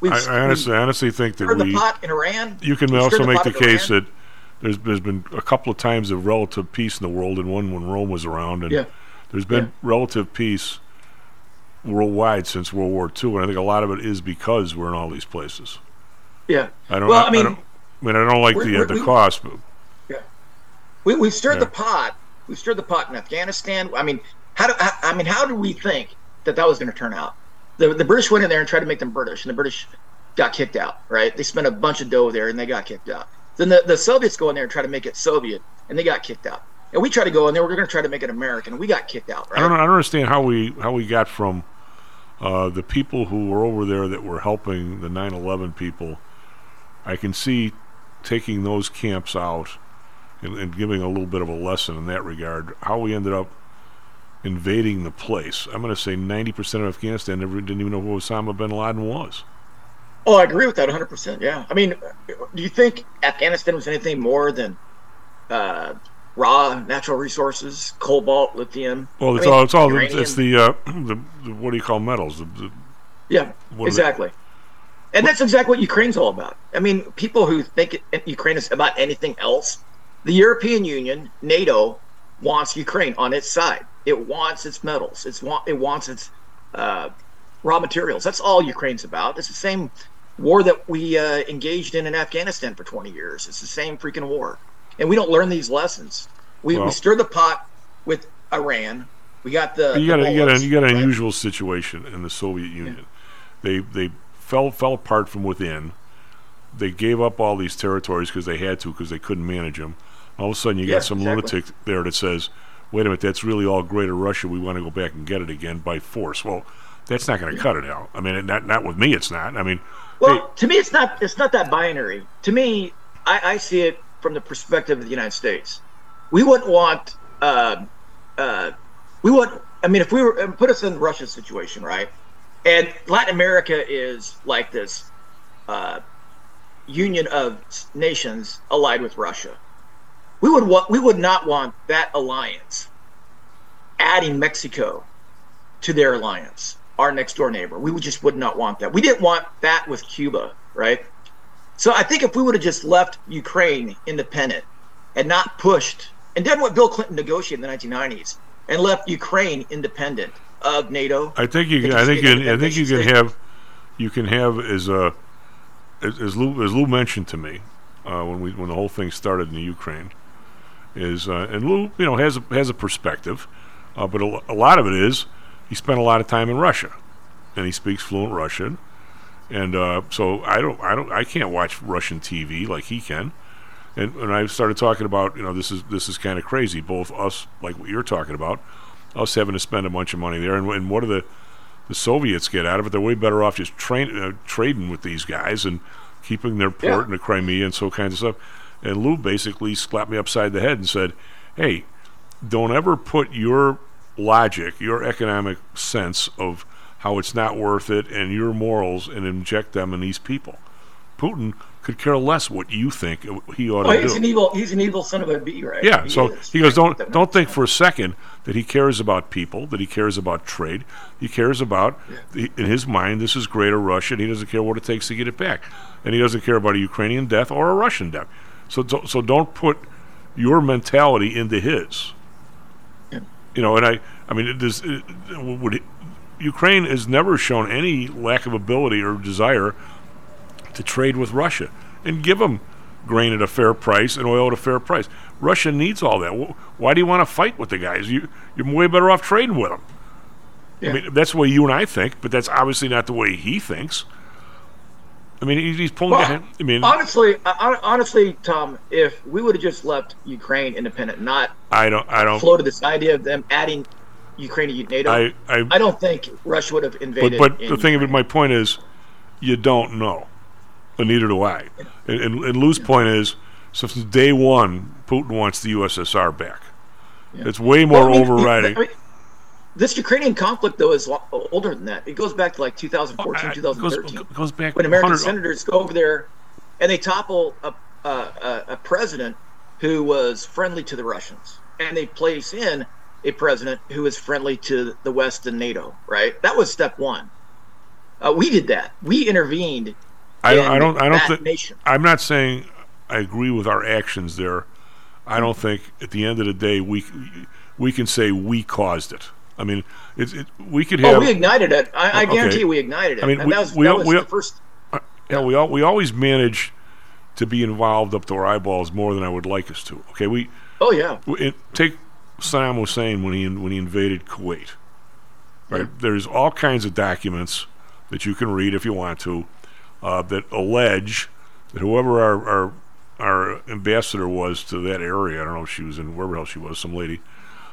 We've, I honestly, I honestly think that we. The pot in Iran. You can also the make the case Iran. that there's there's been a couple of times of relative peace in the world, and one when Rome was around, and yeah. there's been yeah. relative peace worldwide since World War Two, and I think a lot of it is because we're in all these places. Yeah. I don't. Well, I, I mean, I, don't, I mean, I don't like the uh, the we, cost, but. Yeah. We we stirred yeah. the pot. We stirred the pot in Afghanistan. I mean, how do I, I mean how do we think that that was going to turn out? The, the British went in there and tried to make them British, and the British got kicked out, right? They spent a bunch of dough there, and they got kicked out. Then the, the Soviets go in there and try to make it Soviet, and they got kicked out. And we tried to go in there. We're going to try to make it American. We got kicked out, right? I don't, I don't understand how we how we got from uh, the people who were over there that were helping the nine eleven people. I can see taking those camps out and, and giving a little bit of a lesson in that regard, how we ended up invading the place. I'm going to say ninety percent of Afghanistan never didn't even know who Osama bin Laden was. Oh, I agree with that one hundred percent, yeah. I mean, do you think Afghanistan was anything more than uh, raw natural resources, cobalt, lithium? Well, it's I mean, all, it's, all the, it's the, uh, the, the, what do you call metals? The, the, yeah, exactly. They, and what, that's exactly what Ukraine's all about. I mean, people who think it, Ukraine is about anything else, the European Union, NATO, wants Ukraine on its side. It wants its metals. It's want, it wants its uh, raw materials. That's all Ukraine's about. It's the same war that we uh, engaged in in Afghanistan for twenty years. It's the same freaking war. And we don't learn these lessons. We, well, we stir the pot. with Iran. We got the. You got the a, bullets, you got an right? unusual situation in the Soviet Union. Yeah. They they fell fell apart from within. They gave up all these territories because they had to, because they couldn't manage them. All of a sudden, you yeah, got some exactly. lunatic there that says, "Wait a minute, that's really all Greater Russia. We want to go back and get it again by force." Well, that's not going to cut it out. I mean, not not with me. It's not. I mean, well, hey, to me, it's not. It's not that binary. To me, I, I see it from the perspective of the United States. We wouldn't want. Uh, uh, we wouldn't. I mean, if we were put us in Russia's situation, right? And Latin America is like this uh, union of nations allied with Russia. We would want, we would not want that alliance adding Mexico to their alliance, our next door neighbor. We would just would not want that. We didn't want that with Cuba, right? So I think if we would have just left Ukraine independent and not pushed, and done what Bill Clinton negotiated in the nineteen nineties, and left Ukraine independent of NATO. I think you can. I think you. I think you can have. You can have as a as, as Lou as Lou mentioned to me uh, when we when the whole thing started in the Ukraine. Is uh, and Lou, you know, has a, has a perspective, uh, but a, a lot of it is he spent a lot of time in Russia, and he speaks fluent Russian, and uh, so I don't I don't I can't watch Russian T V like he can, and and I started talking about, you know, this is this is kind of crazy. Both us, like what you're talking about, us having to spend a bunch of money there, and, and what do the the Soviets get out of it? They're way better off just train, uh, trading with these guys and keeping their port yeah. in the Crimea and so kinds of stuff. And Lou basically slapped me upside the head and said, "Hey, don't ever put your logic, your economic sense of how it's not worth it, and your morals, and inject them in these people. Putin could care less what you think he ought oh, to he's do. An evil, he's an evil son of a bee, right? Yeah. He so is. He goes, don't don't think for a second that he cares about people, that he cares about trade, he cares about yeah. the, in his mind, this is Greater Russia, and he doesn't care what it takes to get it back, and he doesn't care about a Ukrainian death or a Russian death." So, so don't put your mentality into his. Yeah. You know, and I, I mean, it is, it, would it, Ukraine has never shown any lack of ability or desire to trade with Russia and give them grain at a fair price and oil at a fair price. Russia needs all that. Why do you want to fight with the guys? You, you're way better off trading with them. Yeah. I mean, that's the way you and I think, but that's obviously not the way he thinks. I mean, he's pulling. Well, I mean, honestly, honestly, Tom, if we would have just left Ukraine independent, not I don't, I don't floated this idea of them adding Ukraine to NATO, I, I, I don't think Russia would have invaded. But, but in the thing Ukraine. Of it, my point is, you don't know, and neither do I. And, and, and Lou's yeah. point is, since day one, Putin wants the U S S R back. Yeah. It's way more well, I mean, overriding. I mean, this Ukrainian conflict, though, is older than that. It goes back to like two thousand fourteen, oh, I, two thousand thirteen. It goes, goes back when American senators go over there and they topple a, a, a president who was friendly to the Russians, and they place in a president who is friendly to the West and NATO. Right? That was step one. Uh, we did that. We intervened. I don't. In I don't. I don't think. Nation. I'm not saying I agree with our actions there. I don't think at the end of the day we we can say we caused it. I mean, it's it, we could have. Oh, we ignited it. I, I okay. guarantee we ignited it. I mean, and we, that was, we, that was we, the first. Uh, yeah, we all, we always manage to be involved up to our eyeballs more than I would like us to. Okay, we. Oh yeah. We, it, take Saddam Hussein when he when he invaded Kuwait. Right, yeah. There's all kinds of documents that you can read if you want to, uh, that allege that whoever our, our our ambassador was to that area, I don't know if she was in wherever else she was, some lady.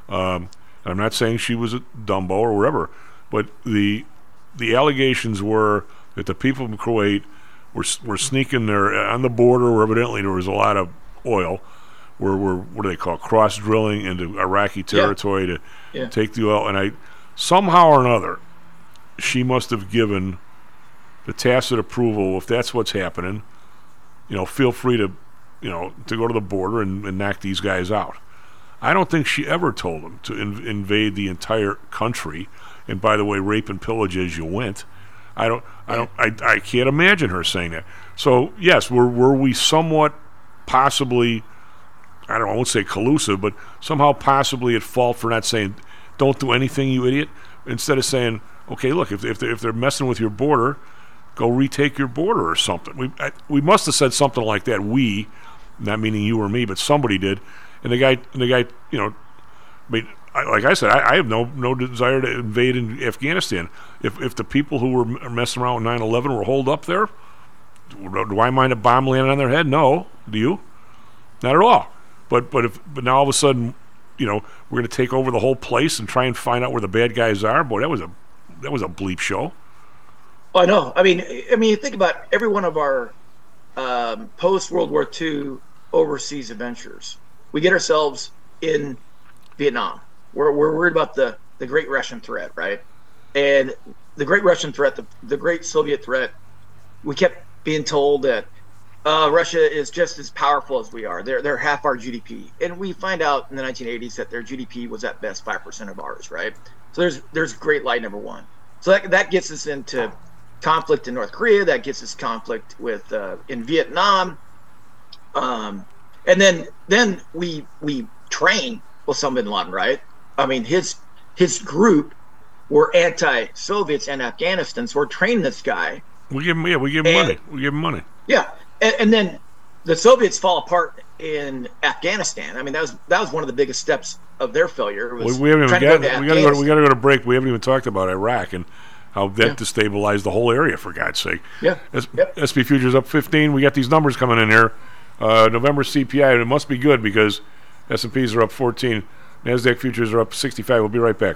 Um, I'm not saying she was a Dumbo or wherever, but the the allegations were that the people from Kuwait were were sneaking there on the border, where evidently there was a lot of oil, where were what do they call cross drilling into Iraqi territory yeah. to yeah. take the oil. And I somehow or another, she must have given the tacit approval. If that's what's happening, you know, feel free to you know to go to the border and, and knock these guys out. I don't think she ever told them to inv- invade the entire country, and by the way, rape and pillage as you went. I don't, I don't, I, I can't imagine her saying that. So yes, were were we somewhat, possibly, I don't, I won't say collusive, but somehow possibly at fault for not saying, "Don't do anything, you idiot," instead of saying, "Okay, look, if if they're, if they're messing with your border, go retake your border or something." We I, we must have said something like that. We, not meaning you or me, but somebody did. And the guy, and the guy, you know, I mean, I, like I said, I, I have no no desire to invade in Afghanistan. If if the people who were messing around with nine eleven were holed up there, do I mind a bomb landing on their head? No. Do you? Not at all. But but if but now all of a sudden, you know, we're going to take over the whole place and try and find out where the bad guys are. Boy, that was a that was a bleep show. Well, I know. I mean, I mean, you think about every one of our um, post World War Two overseas adventures. We get ourselves in Vietnam. We're we're worried about the, the Great Russian Threat, right? And the Great Russian Threat, the, the Great Soviet Threat. We kept being told that uh, Russia is just as powerful as we are. They're they're half our G D P, and we find out in the nineteen eighties that their G D P was at best five percent of ours, right? So there's there's great lie number one. So that that gets us into conflict in North Korea. That gets us conflict with uh, in Vietnam, um, and then then we we train Osama bin Laden, right? I mean, his his group were anti-Soviets and Afghanistan, so we're training this guy. We give him, yeah, we give him and, money. We give him money. Yeah, and, and then the Soviets fall apart in Afghanistan. I mean, that was that was one of the biggest steps of their failure. Was we, we haven't even got, to go to we got we got to go to break. We haven't even talked about Iraq and how that yeah. destabilized the whole area. For God's sake. Yeah. S- yep. S and P futures up fifteen. We got these numbers coming in here. Uh, November C P I, and it must be good because S and Ps are up fourteen. NASDAQ futures are up sixty-five. We'll be right back.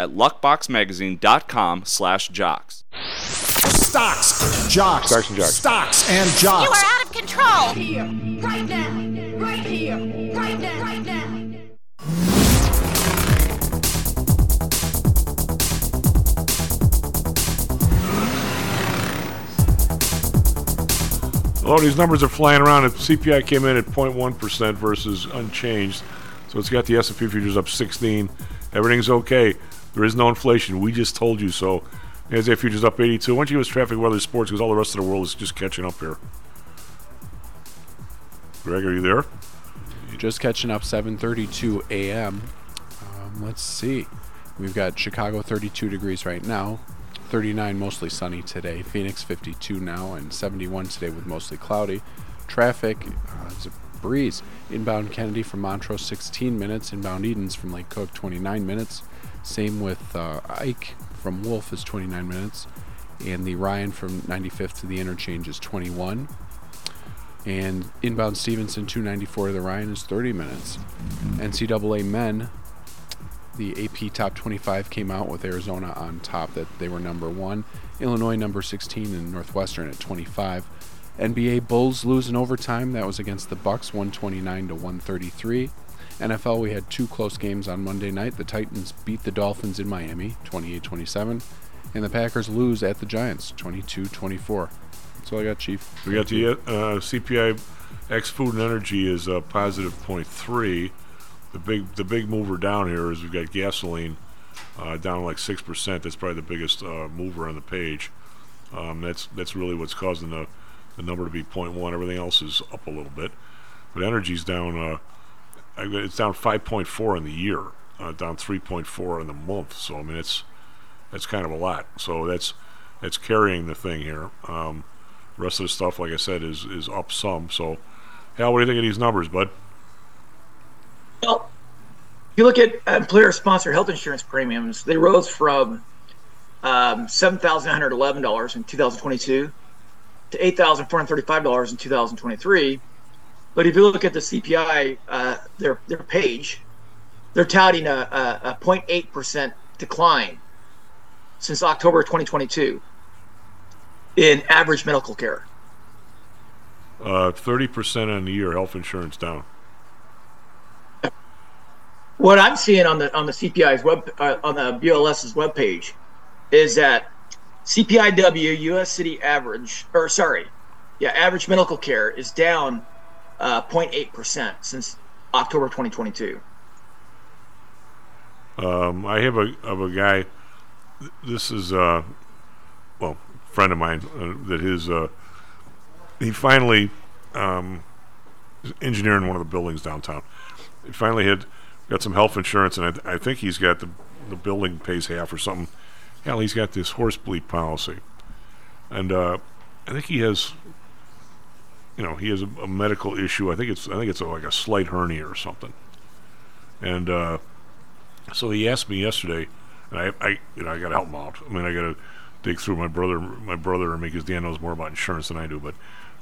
at luckbox magazine dot com slash jocks. Stocks, jocks, stocks and jocks, stocks and jocks. You are out of control. Here, right now, right here, right now, right now. Well, these numbers are flying around. If C P I came in at zero point one percent versus unchanged, so it's got the S and P futures up sixteen. Everything's okay. There is no inflation. We just told you so. NASDAQ futures up eighty-two. Why don't you give us traffic, weather, sports, because all the rest of the world is just catching up here. Greg, are you there? Just catching up, seven thirty-two a.m. Um, let's see. We've got Chicago thirty-two degrees right now. thirty-nine, mostly sunny today. Phoenix fifty-two now and seventy-one today with mostly cloudy. Traffic uh, is a breeze. Inbound Kennedy from Montrose sixteen minutes. Inbound Edens from Lake Cook twenty-nine minutes. Same with uh, Ike from Wolf is twenty-nine minutes. And the Ryan from ninety-fifth to the interchange is twenty-one. And inbound Stevenson two ninety-four to the Ryan is thirty minutes. N C double A men. The A P Top twenty-five came out with Arizona on top, that they were number one, Illinois number sixteen, and Northwestern at twenty-five. N B A Bulls lose in overtime. That was against the Bucks, one twenty-nine to one thirty-three. N F L, we had two close games on Monday night. The Titans beat the Dolphins in Miami, twenty-eight twenty-seven, and the Packers lose at the Giants, twenty-two twenty-four. That's all I got, Chief. We got the uh, C P I ex food and energy is a positive zero point three. The big the big mover down here is we've got gasoline uh, down like six percent. That's probably the biggest uh, mover on the page. Um, that's that's really what's causing the, the number to be zero point one. Everything else is up a little bit. But energy's down, uh, it's down five point four in the year, uh, down three point four in the month. So, I mean, it's that's kind of a lot. So that's that's carrying the thing here. Um, the rest of the stuff, like I said, is, is up some. So, Hal, what do you think of these numbers, bud? Well, if you look at employer-sponsored health insurance premiums, they rose from um, seven thousand one hundred eleven dollars in two thousand twenty-two to eight thousand four hundred thirty-five dollars in two thousand twenty-three. But if you look at the C P I, uh, their their page, they're touting a, a, a zero point eight percent decline since October twenty twenty-two in average medical care. Uh, thirty percent on the year, health insurance down. What I'm seeing on the on the C P I's web uh, on the B L S's webpage is that C P I W U S city average, or sorry, yeah, average medical care is down uh, zero point eight percent since October twenty twenty-two. Um, I have a of a guy. This is uh, well, a friend of mine uh, that his uh, he finally um, is engineering one of the buildings downtown. He finally had. Got some health insurance, and I, th- I think he's got the the building pays half or something. Hell, he's got this horse bleep policy, and uh, I think he has, you know, he has a, a medical issue. I think it's I think it's a, like a slight hernia or something. And uh, so he asked me yesterday, and I, I you know I got to help him out. I mean, I got to dig through my brother my brother and me, because Dan knows more about insurance than I do, but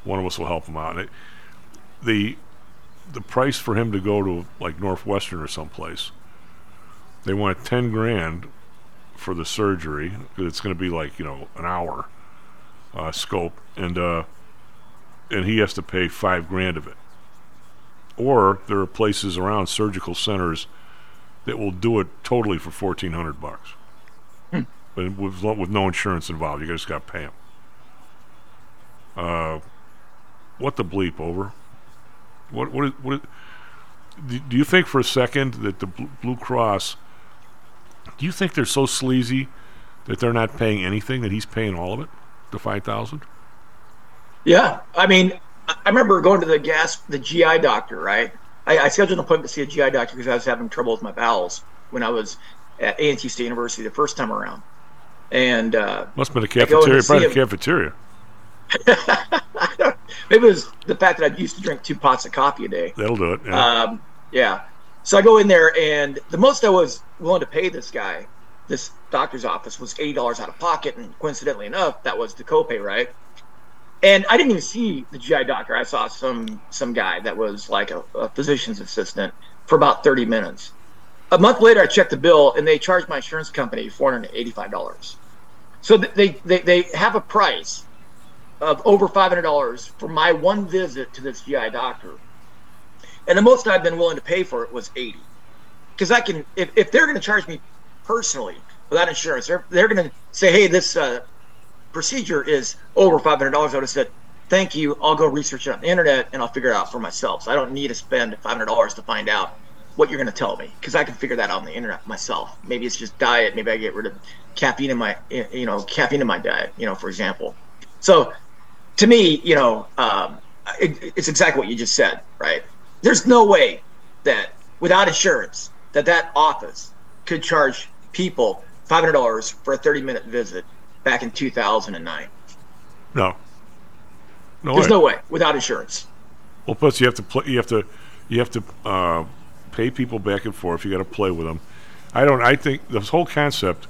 one of us will help him out. And it, the the price for him to go to like Northwestern or someplace, they want ten grand for the surgery, because it's going to be like, you know, an hour uh, scope, and uh, and he has to pay five grand of it. Or there are places around, surgical centers, that will do it totally for fourteen hundred bucks, hmm. but with, with no insurance involved. You just got to pay him. Uh, what the bleep over? What what is, what is, do you think for a second that the Blue Cross? Do you think they're so sleazy that they're not paying anything, that he's paying all of it, the five thousand? Yeah, I mean, I remember going to the gas, the G I doctor, right? I, I scheduled an appointment to see a G I doctor because I was having trouble with my bowels when I was at A and T State University the first time around, and uh, must have been a cafeteria, probably a cafeteria. I don't, maybe it was the fact that I used to drink two pots of coffee a day. That'll do it. Yeah. Um, yeah. So I go in there, and the most I was willing to pay this guy, this doctor's office, was eighty dollars out of pocket, and coincidentally enough, that was the copay, right? And I didn't even see the G I doctor. I saw some some guy that was like a, a physician's assistant for about thirty minutes. A month later, I checked the bill, and they charged my insurance company four hundred eighty-five dollars. So they they, they have a price of over five hundred dollars for my one visit to this G I doctor. And the most I've been willing to pay for it was eighty dollars. Because I can, if, if they're gonna charge me personally without insurance, they're, they're gonna say, hey, this uh, procedure is over five hundred dollars. I would have said, thank you, I'll go research it on the internet and I'll figure it out for myself. So I don't need to spend five hundred dollars to find out what you're gonna tell me, because I can figure that out on the internet myself. Maybe it's just diet, maybe I get rid of caffeine in my, you know, caffeine in my diet, you know, for example. So, to me, you know, um, it, it's exactly what you just said, right? There's no way that without insurance that that office could charge people five hundred dollars for a thirty-minute visit back in two thousand nine. No, no There's way. no way without insurance. Well, plus you have to play, you have to, you have to uh, pay people back and forth. You got to play with them. I don't. I think this whole concept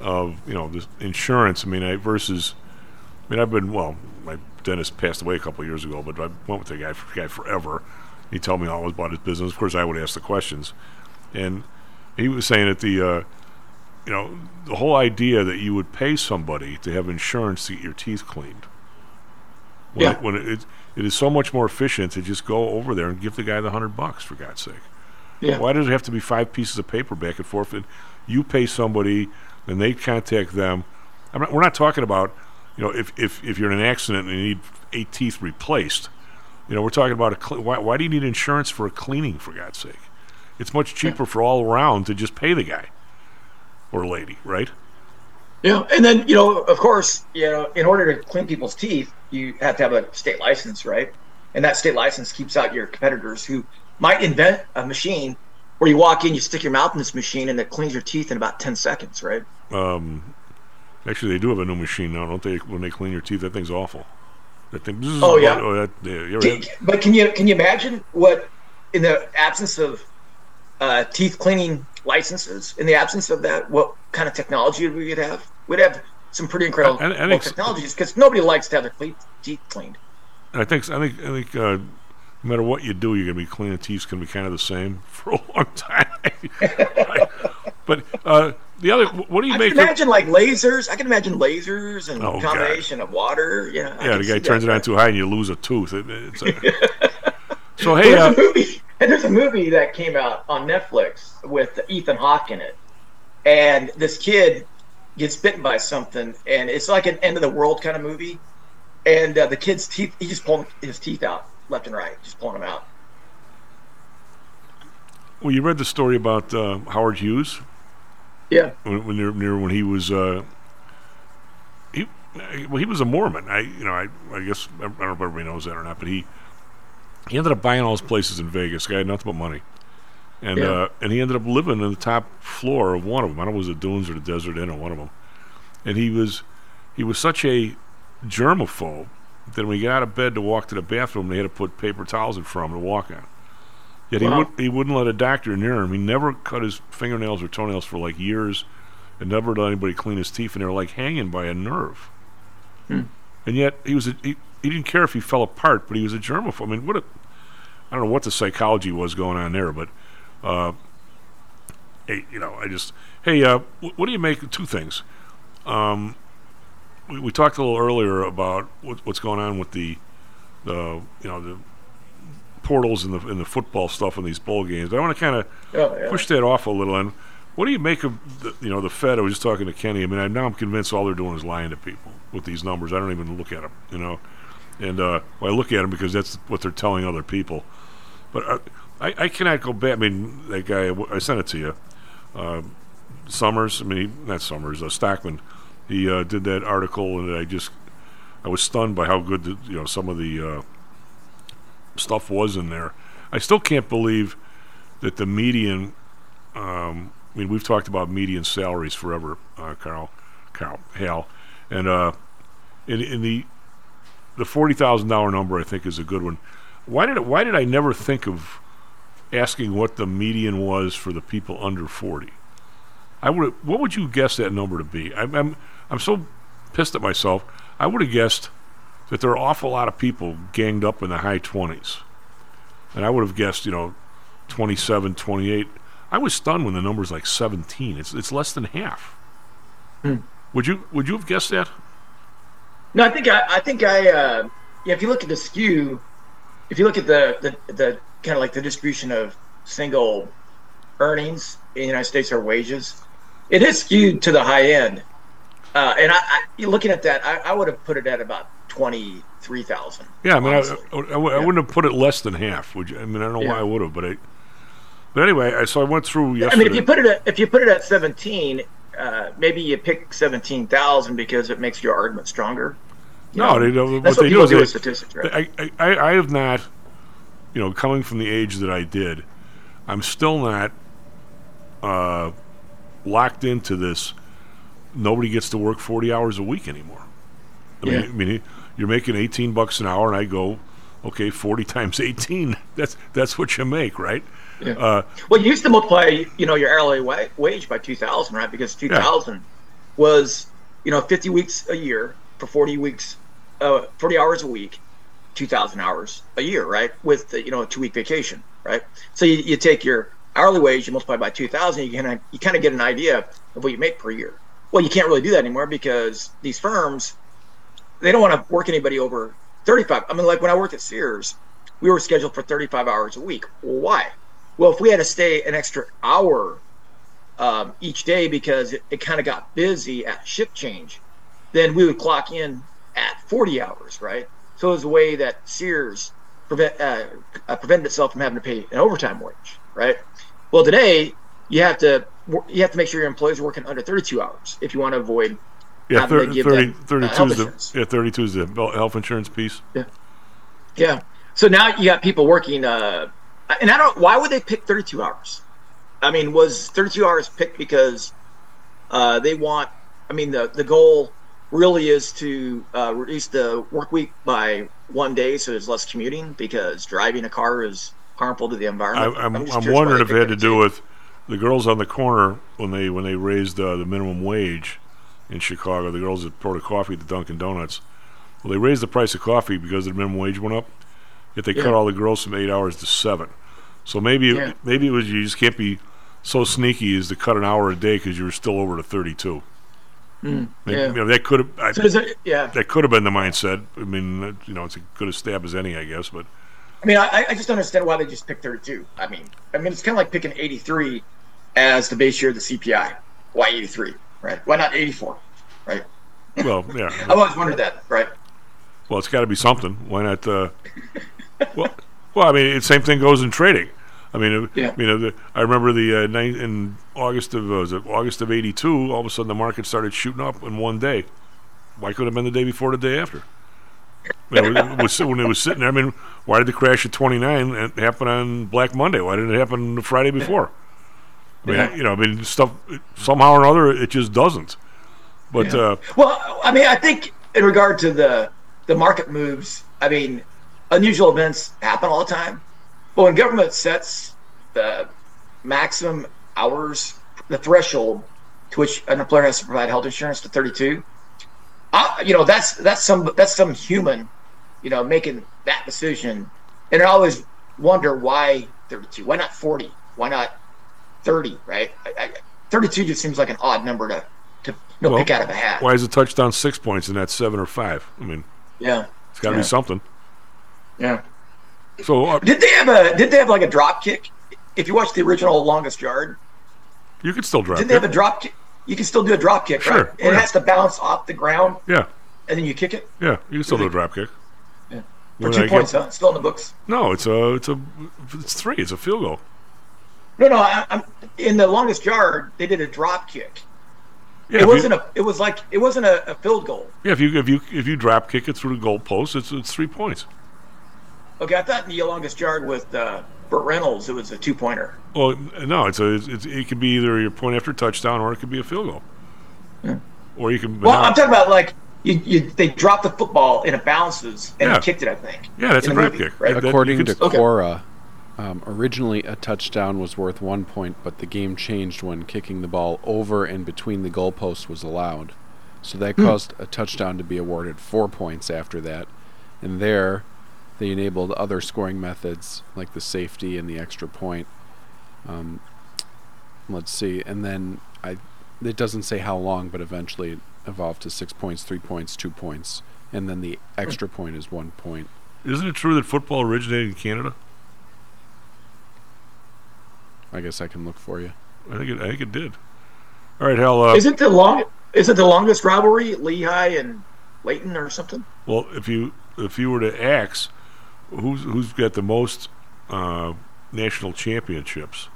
of, you know, this insurance, I mean, I, versus. I mean, I've been, well, my dentist passed away a couple of years ago, but I went with the guy, guy forever. He told me all about his business. Of course, I would ask the questions. And he was saying that the, uh, you know, the whole idea that you would pay somebody to have insurance to get your teeth cleaned. When yeah. It, when it, it, it is so much more efficient to just go over there and give the guy the hundred bucks, for God's sake. Yeah. Why does it have to be five pieces of paper back and forth? And you pay somebody, and they contact them. I'm not, we're not talking about... You know, if, if if you're in an accident and you need eight teeth replaced, you know, we're talking about a cle- why why do you need insurance for a cleaning, for God's sake? It's much cheaper yeah. for all around to just pay the guy or lady, right? Yeah, and then, you know, of course, you know, in order to clean people's teeth, you have to have a state license, right? And that state license keeps out your competitors who might invent a machine where you walk in, you stick your mouth in this machine, and it cleans your teeth in about ten seconds, right? Um. Actually, they do have a new machine now, don't they? When they clean your teeth, that thing's awful. That thing. Oh yeah. Oh, that, yeah can, but can you can you imagine what, in the absence of uh, teeth cleaning licenses, in the absence of that, what kind of technology we would have? We'd have some pretty incredible I, I think, technologies because nobody likes to have their teeth cleaned. I think I think I think uh, no matter what you do, you're going to be cleaning teeth can be kind of the same for a long time. Right. But uh, the other, what do you I make? I can imagine of, like lasers. I can imagine lasers and oh, combination God. of water. You know, yeah, the guy turns that. it on too high and you lose a tooth. It, it's a, so hey, there's uh, a movie. And there's a movie that came out on Netflix with Ethan Hawke in it, and this kid gets bitten by something, and it's like an end of the world kind of movie. And uh, the kid's teeth, he's just pulling his teeth out left and right, just pulling them out. Well, you read the story about uh, Howard Hughes. Yeah. When, when near, near when he was, uh, he well, he was a Mormon. I you know I I guess I don't know if everybody knows that or not, but he. He ended up buying all his places in Vegas. The guy had nothing but money, and yeah. uh, and he ended up living in the top floor of one of them. I don't know if it was the Dunes or the Desert Inn or one of them. And he was he was such a germaphobe that when he got out of bed to walk to the bathroom, they had to put paper towels in front of him to walk on. Yet wow. he would, he wouldn't let a doctor near him. He never cut his fingernails or toenails for like years, and never let anybody clean his teeth. And they were like hanging by a nerve. Hmm. And yet he was a, he, he didn't care if he fell apart, but he was a germaphobe. I mean, what a I don't know what the psychology was going on there, but uh, hey, you know, I just hey, uh, w- what do you make of two things? Um, we, we talked a little earlier about what, what's going on with the the you know the portals and the and the football stuff in these bowl games. But I want to kind of oh, yeah. push that off a little. And what do you make of the, you know the Fed? I was just talking to Kenny. I mean, I, now I'm convinced all they're doing is lying to people with these numbers. I don't even look at them, you know. And uh, well, I look at them because that's what they're telling other people. But uh, I, I cannot go back. I mean, that guy, I sent it to you. Uh, Summers, I mean, he, not Summers, uh, Stockman, he uh, did that article, and I just, I was stunned by how good, the, you know, some of the uh, stuff was in there. I still can't believe that the median, um, I mean, we've talked about median salaries forever, uh, Carl, Carl, Hal. And uh, in, in the, the forty thousand dollars number, I think, is a good one. Why did it, why did I never think of asking what the median was for the people under forty? I would. What would you guess that number to be? I'm I'm, I'm so pissed at myself. I would have guessed that there are an awful lot of people ganged up in the high twenties, and I would have guessed, you know, twenty-seven, twenty-eight. I was stunned when the number's like seventeen. It's it's less than half. Hmm. Would you Would you have guessed that? No, I think I, I think I. Uh, yeah, if you look at the skew. If you look at the, the, the kind of like the distribution of single earnings in the United States or wages, it is skewed to the high end. Uh, and I, I, looking at that, I, I would have put it at about twenty-three thousand. Yeah, I mean, I, I, I, I yeah. wouldn't have put it less than half. Would you? I mean, I don't know yeah. why I would have, but I. But anyway, I, so I went through yesterday. I mean, if you put it at, if you put it at seventeen, uh, maybe you pick seventeen thousand because it makes your argument stronger. You no, know, they don't, that's what, what they do is do they, statistics, right? I, I, I have not, you know, coming from the age that I did, I'm still not uh, locked into this. Nobody gets to work forty hours a week anymore. I yeah. mean, I mean, you're making eighteen bucks an hour, and I go, okay, forty times eighteen. That's that's what you make, right? Yeah. Uh, well, you used to multiply, you know, your hourly wa- wage by two thousand, right? Because two thousand yeah. was, you know, fifty weeks a year. For forty weeks, uh, forty hours a week, two thousand hours a year, right? With the, you know a two week vacation, right? So you, you take your hourly wage, you multiply by two thousand, you kind of you kind of get an idea of what you make per year. Well, you can't really do that anymore because these firms, they don't want to work anybody over thirty five. I mean, like when I worked at Sears, we were scheduled for thirty five hours a week. Well, why? Well, if we had to stay an extra hour um, each day because it, it kind of got busy at shift change, then we would clock in at forty hours, right? So it was a way that Sears prevent, uh, uh, prevented itself from having to pay an overtime wage, right? Well, today you have to you have to make sure your employees are working under thirty-two hours if you want to avoid. Yeah, thir- to give thirty, them, thirty-two uh, is the yeah thirty-two is the health insurance piece. Yeah, yeah. So now you got people working, uh, and I don't. Why would they pick thirty-two hours? I mean, was thirty-two hours picked because uh, they want? I mean, the the goal. Really is to uh, reduce the work week by one day, so there's less commuting because driving a car is harmful to the environment. I, I'm, I'm, I'm wondering if it had to do with the girls on the corner when they when they raised uh, the minimum wage. in Chicago, the girls that brought a coffee at the Dunkin' Donuts. Well, they raised the price of coffee because the minimum wage went up, yet they yeah. cut all the girls from eight hours to seven. So maybe yeah. maybe it was you just can't be so sneaky as to cut an hour a day because you were still over to thirty-two. Mm, yeah. They, you know, that could have so that, yeah. that could have been the mindset. I mean, you know, it's as good a stab as any, I guess. But I mean, I, I just don't understand why they just picked thirty-two. I mean, I mean, it's kind of like picking eighty-three as the base year of the C P I. Why eighty-three, right? Why not eighty-four, right? Well, yeah. I always wondered that, right? Well, it's got to be something. Why not? Uh, well, well, I mean, it, same thing goes in trading. I mean, yeah. I mean, the, I remember the uh, night in August of uh, was it August of eighty-two. All of a sudden, the market started shooting up in one day. Why could it have been the day before, the day after? I mean, it was, when it was sitting there, I mean, why did the crash at twenty-nine happen on Black Monday? Why didn't it happen the Friday before? I mean, yeah. you know, I mean, stuff somehow or another, it just doesn't. But yeah. uh, well, I mean, I think in regard to the the market moves, I mean, unusual events happen all the time. But when government sets the maximum hours, the threshold to which an employer has to provide health insurance to thirty-two, I, you know, that's that's some that's some human, you know, making that decision. And I always wonder why thirty-two, why not forty, why not thirty, right? I, I, thirty-two just seems like an odd number to to you know, well, pick out of a hat. Why is a touchdown six points and not seven or five? I mean, yeah, it's got to yeah. be something. Yeah. So uh, did they have a did they have like a drop kick? If you watch the original Longest Yard, you could still drop. Did they have a drop kick? You can still do a drop kick, sure, right? It yeah. has to bounce off the ground. Yeah. And then you kick it. Yeah, you can still do a drop kick. Yeah. For when two I points, get... huh? Still in the books. No, it's a it's a it's three. It's a field goal. No, no. I, I'm in the Longest Yard. They did a drop kick. Yeah, it wasn't you... a. It was like it wasn't a, a field goal. Yeah, if you if you if you drop kick it through the goal post, it's it's three points. Okay, I thought in the Longest Yard with uh, Burt Reynolds, it was a two-pointer. Well, no, it's a it's, it could be either your point after touchdown or it could be a field goal. Yeah. Or you can. Well, not. I'm talking about like you, you, they dropped the football and it bounces and yeah. it kicked it. I think. Yeah, that's a grab kick. Right? According that, to could, Quora, okay. um, originally a touchdown was worth one point, but the game changed when kicking the ball over and between the goalposts was allowed, so that hmm. caused a touchdown to be awarded four points after that, and there. They enabled other scoring methods like the safety and the extra point. Um, let's see. And then I, it doesn't say how long, but eventually it evolved to six points, three points, two points. And then the extra point is one point. Isn't it true that football originated in Canada? I guess I can look for you. I think it, I think it did. All right, Hal. Uh, isn't the long? Isn't the longest rivalry Leahy and Leighton or something? Well, if you if you were to axe... Who's who's got the most uh, national championships?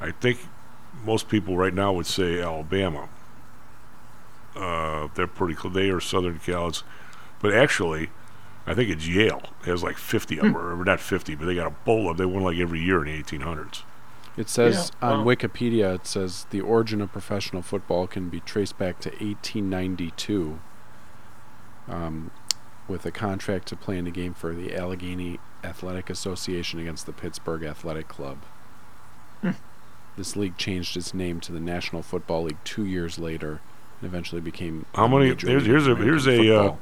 I think most people right now would say Alabama. Uh, they're pretty close. They are Southern Cal's, but actually, I think it's Yale. It has like fifty of them, or not fifty, but they got a bowl of. They won like every year in the eighteen hundreds. It says yeah. on wow. Wikipedia. It says the origin of professional football can be traced back to eighteen ninety-two. Um. With a contract to play in a game for the Allegheny Athletic Association against the Pittsburgh Athletic Club. Hmm. This league changed its name to the National Football League two years later, and eventually became. How many? There's, here's a here's a uh,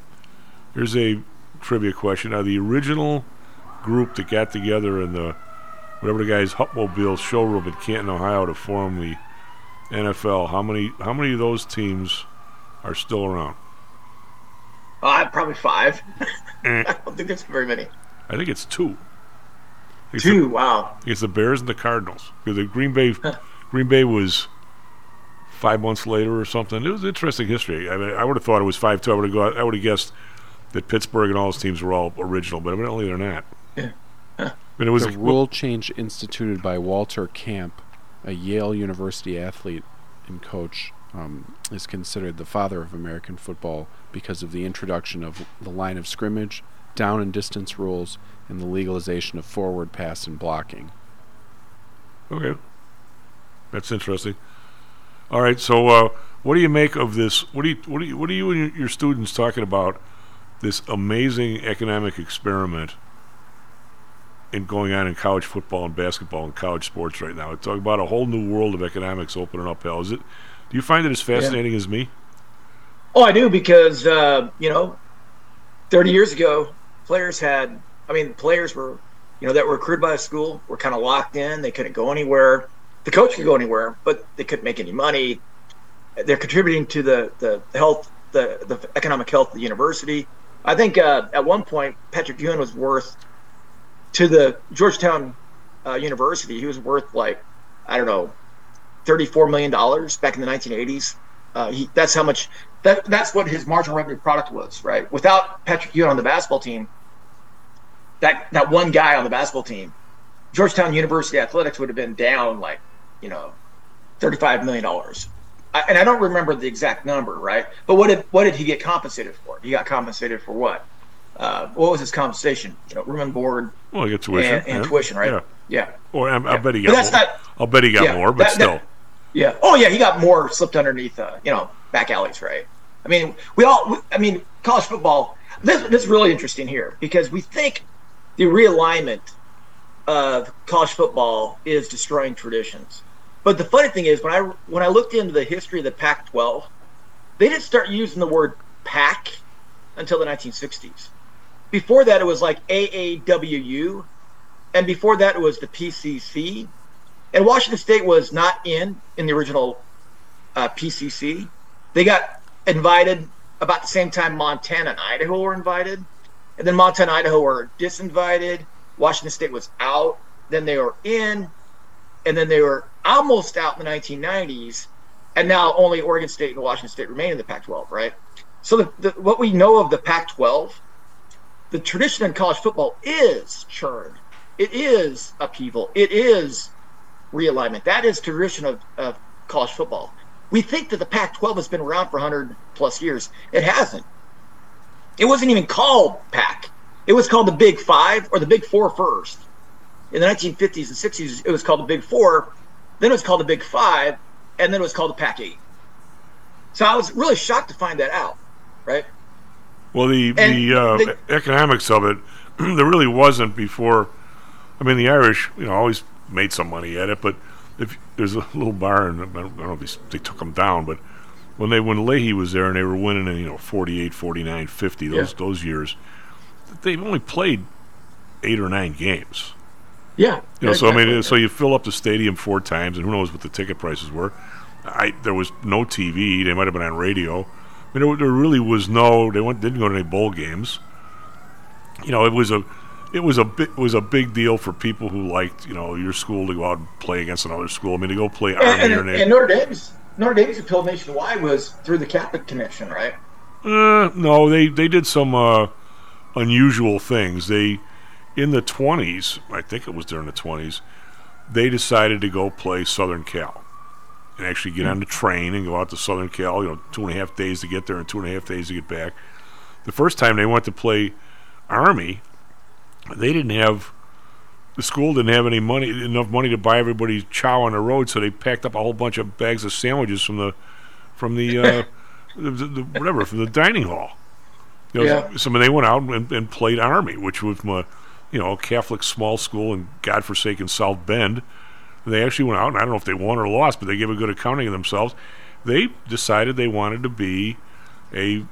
here's a trivia question. Now, the original group that got together in the whatever the guy's Hupmobile showroom in Canton, Ohio, to form the N F L. How many? How many of those teams are still around? Uh, probably five. I don't think there's very many. I think it's two. It's two, the, wow. It's the Bears and the Cardinals. The Green Bay, Green Bay was five months later or something. It was interesting history. I mean, I would have thought it was five two. I would have I would have guessed that Pittsburgh and all those teams were all original, but evidently they're not. Yeah. Huh. I mean, it was the a, rule change instituted by Walter Camp, a Yale University athlete and coach. Um, is considered the father of American football because of the introduction of the line of scrimmage, down and distance rules, and the legalization of forward pass and blocking. Okay. That's interesting. All right, so uh, what do you make of this? What do you, what do you, what are you and your students talking about this amazing economic experiment in going on in college football and basketball and college sports right now? It's talking about a whole new world of economics opening up, Hal. Is it Do you find it as fascinating yeah. as me? Oh, I do, because, uh, you know, thirty years ago, players had, I mean, players were, you know, that were recruited by a school were kind of locked in. They couldn't go anywhere. The coach could go anywhere, but they couldn't make any money. They're contributing to the, the health, the, the economic health of the university. I think uh, at one point, Patrick Ewing was worth, to the Georgetown uh, University, he was worth like, I don't know, thirty-four million dollars back in the nineteen eighties. Uh, he, that's how much, that, that's what his marginal revenue product was, right? Without Patrick Ewing on the basketball team, that, that one guy on the basketball team, Georgetown University athletics would have been down like, you know, thirty-five million dollars. I, and I don't remember the exact number, right? But what did what did he get compensated for? He got compensated for what? Uh, what was his compensation? You know, room and board. Well, he got tuition and, and yeah. tuition, right? Yeah. yeah. Or I, yeah. I bet he got. But that's more. Not, I'll bet he got yeah, more, but that, still. That, yeah. Oh yeah, he got more slipped underneath, uh, you know, back alleys, right? I mean, we all. We, I mean, college football. This this is really interesting here because we think the realignment of college football is destroying traditions. But the funny thing is, when I when I looked into the history of the Pac twelve, they didn't start using the word Pac until the nineteen sixties. Before that, it was like A A W U, and before that, it was the P C C. And Washington State was not in in the original uh, P C C. They got invited about the same time Montana and Idaho were invited, and then Montana and Idaho were disinvited. Washington State was out. Then they were in, and then they were almost out in the nineteen nineties, and now only Oregon State and Washington State remain in the Pac twelve, right? So the, the, what we know of the Pac twelve, the tradition in college football is churn. It is upheaval. It is realignment. That is tradition of, of college football. We think that the Pac twelve has been around for one hundred plus years. It hasn't. It wasn't even called Pac. It was called the Big Five or the Big Four first. In the nineteen fifties and sixties, it was called the Big Four. Then it was called the Big Five, and then it was called the Pac eight. So I was really shocked to find that out, right? Well, the and the uh, they, economics of it, there really wasn't before. I mean, the Irish, you know, always made some money at it, but if there's a little bar, and I don't know if they, they took them down, but when they when Leahy was there and they were winning in, you know, forty-eight, forty-nine, fifty, those yeah. those years, they've only played eight or nine games. Yeah, you know, exactly. So I mean, so you fill up the stadium four times, and who knows what the ticket prices were. I there was no T V; they might have been on radio. I mean, there, there really was no. They went, didn't go to any bowl games. You know, it was a, it was a bit was a big deal for people who liked, you know, your school to go out and play against another school. I mean, to go play and, Army and, or Navy. And Notre Dame's Notre Dame's appeal nationwide was through the Catholic connection, right? Uh, no, they they did some uh, unusual things. They. In the twenties, I think it was during the twenties, they decided to go play Southern Cal and actually get mm-hmm. on the train and go out to Southern Cal, you know, two and a half days to get there and two and a half days to get back. The first time they went to play Army, they didn't have, the school didn't have any money, enough money to buy everybody chow on the road, so they packed up a whole bunch of bags of sandwiches from the, from the, uh, the, the, the whatever, from the dining hall. You know, yeah. So, so they went out and, and played Army, which was my, you know, Catholic small school in godforsaken South Bend. They actually went out, and I don't know if they won or lost, but they gave a good accounting of themselves. They decided they wanted to be a,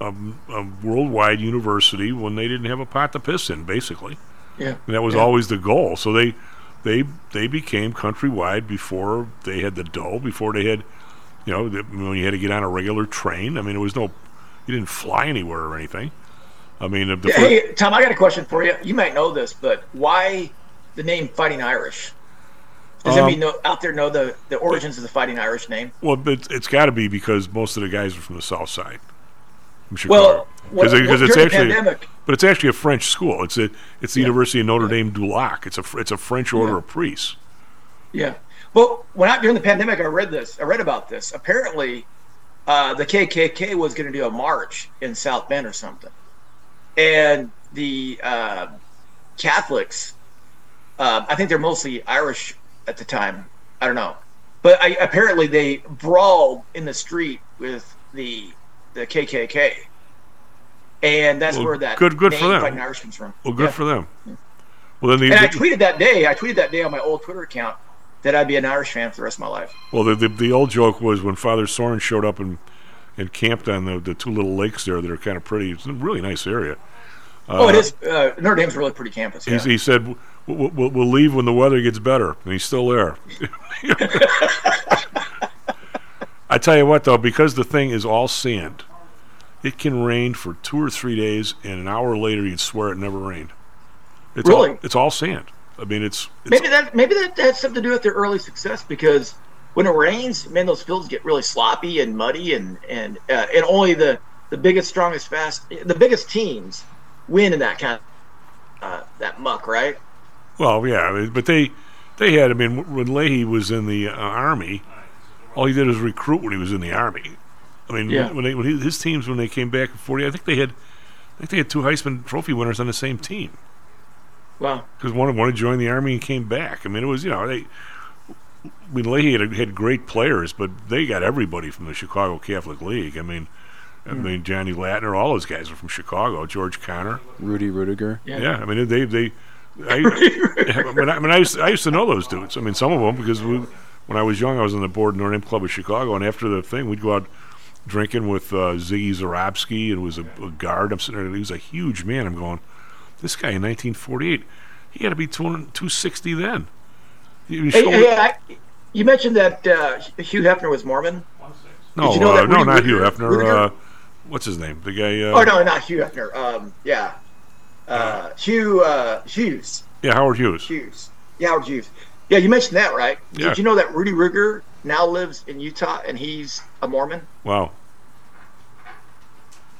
a, a worldwide university when they didn't have a pot to piss in, basically. Yeah. And that was yeah. always the goal. So they they they became countrywide before they had the dough, before they had, you know, the, when you had to get on a regular train. I mean, it was no, you didn't fly anywhere or anything. I mean, the hey, Tom, I got a question for you. You might know this, but why the name Fighting Irish? Does um, anybody know, out there know the, the origins it, of the Fighting Irish name? Well, it's, it's got to be because most of the guys are from the South Side, from Chicago. Well, because well, it's actually, pandemic, but it's actually a French school. It's a, it's the yeah. University of Notre Dame du Lac. It's a it's a French order yeah. of priests. Yeah. Well, when I, during the pandemic, I read this. I read about this. Apparently, uh, the K K K was going to do a march in South Bend or something. And the uh, Catholics, uh, I think they're mostly Irish at the time. I don't know, but I, apparently they brawled in the street with the the K K K, and that's well, where that good good name for them. Fighting Irish comes from. Well, good yeah. for them. Yeah. Well, then the, and I tweeted that day. I tweeted that day on my old Twitter account that I'd be an Irish fan for the rest of my life. Well, the the, the old joke was when Father Soren showed up and and camped on the, the two little lakes there that are kind of pretty. It's a really nice area. Oh, uh, it is. Uh, Notre Dame's a really pretty campus. Yeah. He said, we'll, we'll, we'll leave when the weather gets better. And he's still there. I tell you what, though, because the thing is all sand, it can rain for two or three days, and an hour later you'd swear it never rained. It's really? All, it's all sand. I mean, it's... it's maybe that maybe that has something to do with their early success, because when it rains, man, those fields get really sloppy and muddy, and and uh, and only the, the biggest, strongest, fast... The biggest teams win in that kind of... Uh, that muck, right? Well, yeah, but they they had... I mean, when Leahy was in the uh, Army, all he did was recruit when he was in the Army. I mean, yeah. when, they, when he, his teams, when they came back in forty, I think they had I think they had two Heisman Trophy winners on the same team. Wow. Because one one joined the Army and came back. I mean, it was, you know, they... I mean, Leahy had, had great players, but they got everybody from the Chicago Catholic League. I mean, I mean Johnny Latner, all those guys are from Chicago. George Connor, Rudy Rudiger. Yeah, yeah I mean they they. I, I mean, I, I, mean I, used to, I used to know those dudes. I mean, some of them, because we, when I was young, I was on the board of Notre Dame Club of Chicago, and after the thing, we'd go out drinking with uh, Ziggy Zarobsky, and was a, a guard. I'm sitting there, he was a huge man. I'm going, this guy in nineteen forty-eight, he had to be two sixty then. Hey, hey, I, you mentioned that uh, Hugh Hefner was Mormon. No, you know uh, no, not Hugh Hefner. Rudiger? Uh, what's his name? The guy. Uh, oh no, not Hugh Hefner. Um, yeah, uh, Hugh uh, Hughes. Yeah, Howard Hughes. Hughes. Yeah, Howard Hughes. Yeah, you mentioned that, right? Yeah. Did you know that Rudy Rudiger now lives in Utah and he's a Mormon? Wow.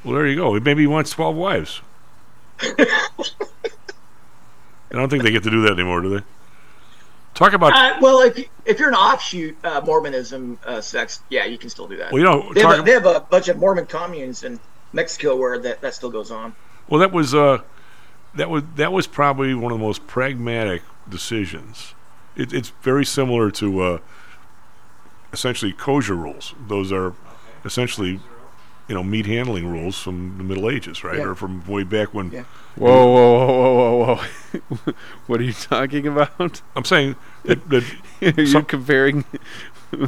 Well, there you go. Maybe he wants twelve wives. I don't think they get to do that anymore, do they? Talk about uh, well, if you, if you're an offshoot uh, Mormonism uh, sect, yeah, you can still do that. Well, you know, they have, a, they have a bunch of Mormon communes in Mexico where that, that still goes on. Well, that was uh, that was that was probably one of the most pragmatic decisions. It, it's very similar to uh, essentially kosher rules. Those are essentially, you know, meat handling rules from the Middle Ages, right, yeah. or from way back when. Yeah. Whoa, whoa, whoa, whoa, whoa, whoa. What are you talking about? I'm saying that... that You're some, comparing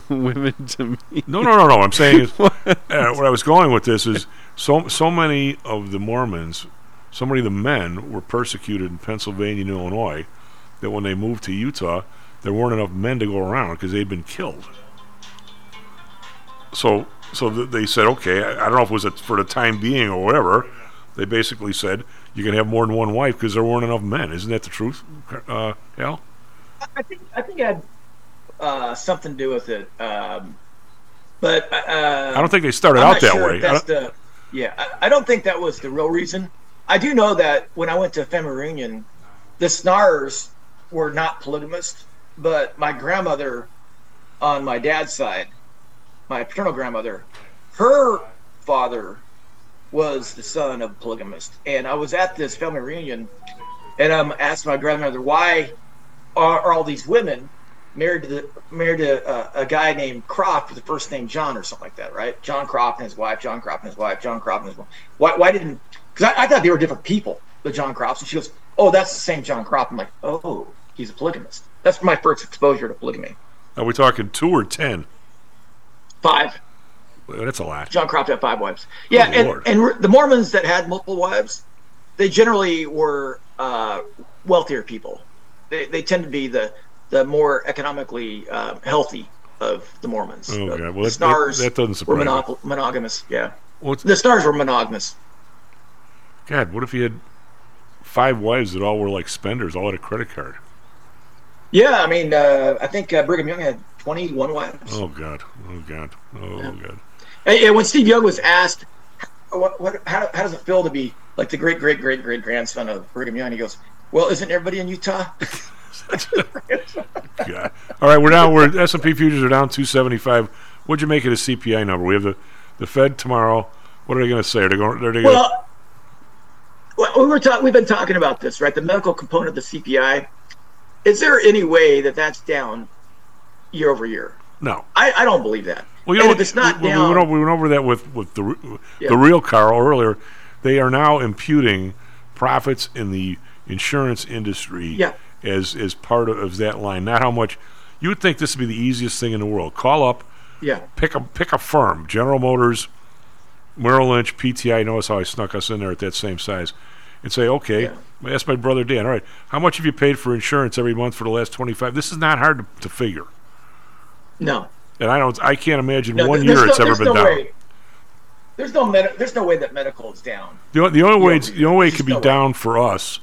women to me. No, no, no, no. I'm saying is, what? Uh, where I was going with this is so so many of the Mormons, so many of the men were persecuted in Pennsylvania and Illinois that when they moved to Utah, there weren't enough men to go around because they'd been killed. So so th- they said, okay, I, I don't know if it was a, for the time being or whatever... They basically said you can have more than one wife because there weren't enough men. Isn't that the truth, uh, Hal? I think I think it had uh, something to do with it, um, but uh, I don't think they started I'm out that sure way. That's I the, yeah, I, I don't think that was the real reason. I do know that when I went to a family reunion, the Snarrs were not polygamists, but my grandmother on my dad's side, my paternal grandmother, her father was the son of a polygamist, and I was at this family reunion, and I um, asked my grandmother, "Why are, are all these women married to the, married to uh, a guy named Croft with the first name John or something like that, right? John Croft and his wife, John Croft and his wife, John Croft and his wife. Why, why didn't? Because I, I thought they were different people, the John Crofts." And she goes, "Oh, that's the same John Croft." I'm like, "Oh, he's a polygamist." That's my first exposure to polygamy. Are we talking two or ten? Five. Well, that's a lot. John Croft had five wives. Yeah, oh, and, and the Mormons that had multiple wives, they generally were uh, wealthier people. They they tend to be the, the more economically uh, healthy of the Mormons. Oh, okay. Well, the Snarrs that, that doesn't surprise were monog- monogamous. Yeah. Well, the Snarrs were monogamous. God, what if he had five wives that all were like spenders, all had a credit card? Yeah, I mean, uh, I think uh, Brigham Young had twenty-one wives. Oh, God. Oh, God. Oh, yeah. God. And when Steve Young was asked, what, what, how, how does it feel to be like the great, great, great, great grandson of Brigham Young? He goes, "Well, isn't everybody in Utah?" God. All right, we're down. We're S and P futures are down two seventy-five. What'd you make of the C P I number? We have the, the Fed tomorrow. What are they going to say? Are they going? Are they well, gonna... we were talking. We've been talking about this, right? The medical component of the C P I. Is there any way that that's down year over year? No, I, I don't believe that. Well, you and know, if it's not we, down, we, went over, we went over that with, with the yeah. the real Carl earlier. They are now imputing profits in the insurance industry yeah. as as part of, of that line. Not how much you would think this would be the easiest thing in the world. Call up, yeah. pick a pick a firm, General Motors, Merrill Lynch, P T I, notice how I snuck us in there at that same size, and say, okay, yeah. ask my brother Dan, all right, how much have you paid for insurance every month for the last twenty-five? This is not hard to, to figure. No. And I don't. I can't imagine no, one year no, it's ever been no down. Way. There's no med- There's no way that medical is down. The, the only way it's, the only way it could be no down way. for us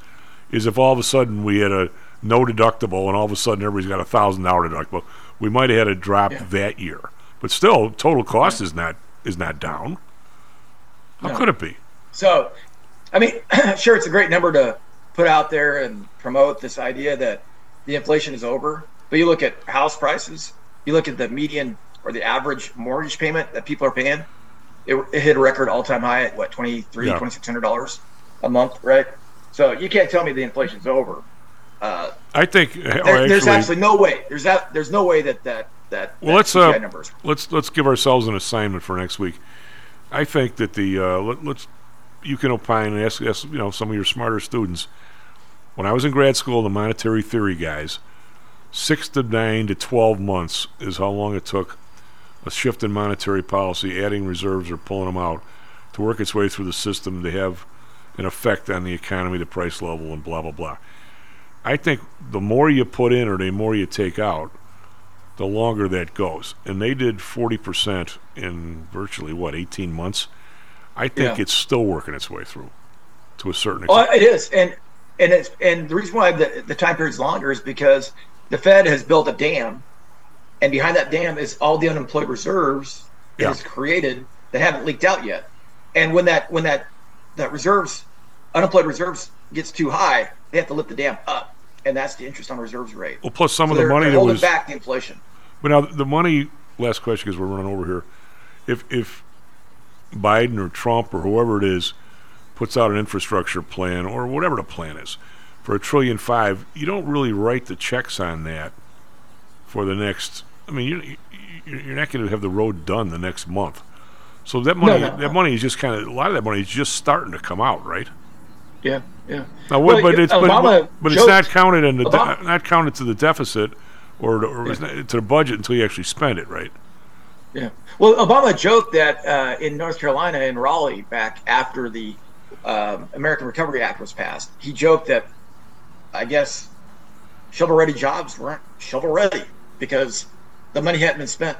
is if all of a sudden we had a no deductible and all of a sudden everybody's got a thousand dollar deductible. We might have had a drop yeah. that year, but still, total cost yeah. is not is not down. How no. could it be? So, I mean, sure, it's a great number to put out there and promote this idea that the inflation is over. But you look at house prices. You look at the median or the average mortgage payment that people are paying, it, it hit a record all-time high at, what, twenty-three hundred dollars, yeah. twenty-six hundred dollars a month, right? So you can't tell me the inflation's over. Uh, I think there, actually, there's actually no way. There's that. There's no way that that that. Well, that let's uh, numbers. let's let's give ourselves an assignment for next week. I think that the uh, let, let's you can opine and ask, ask you know some of your smarter students. When I was in grad school, the monetary theory guys. Six to nine to twelve months is how long it took a shift in monetary policy, adding reserves or pulling them out, to work its way through the system to have an effect on the economy, the price level, and blah, blah, blah. I think the more you put in or the more you take out, the longer that goes. And they did forty percent in virtually, what, eighteen months? I think yeah. it's still working its way through to a certain extent. Oh, it is. And, and, it's, and the reason why the, the time period is longer is because the Fed has built a dam, and behind that dam is all the unemployed reserves it yeah. has created that haven't leaked out yet. And when that when that that reserves unemployed reserves gets too high, they have to lift the dam up, and that's the interest on reserves rate. Well, plus some so of the money that holding was back the inflation. But now the money. Last question, because we're running over here. If if Biden or Trump or whoever it is puts out an infrastructure plan or whatever the plan is, for a trillion five, you don't really write the checks on that for the next. I mean, you, you, you're not going to have the road done the next month, so that money, no, no, that no. money is just kind of a lot of that money is just starting to come out, right? Yeah, yeah. Now, well, but it's Obama but, but it's not counted in the de- not counted to the deficit or, or yeah. not, to the budget until you actually spend it, right? Yeah. Well, Obama joked that uh, in North Carolina in Raleigh back after the um, American Recovery Act was passed, he joked that. I guess shovel-ready jobs weren't shovel-ready because the money hadn't been spent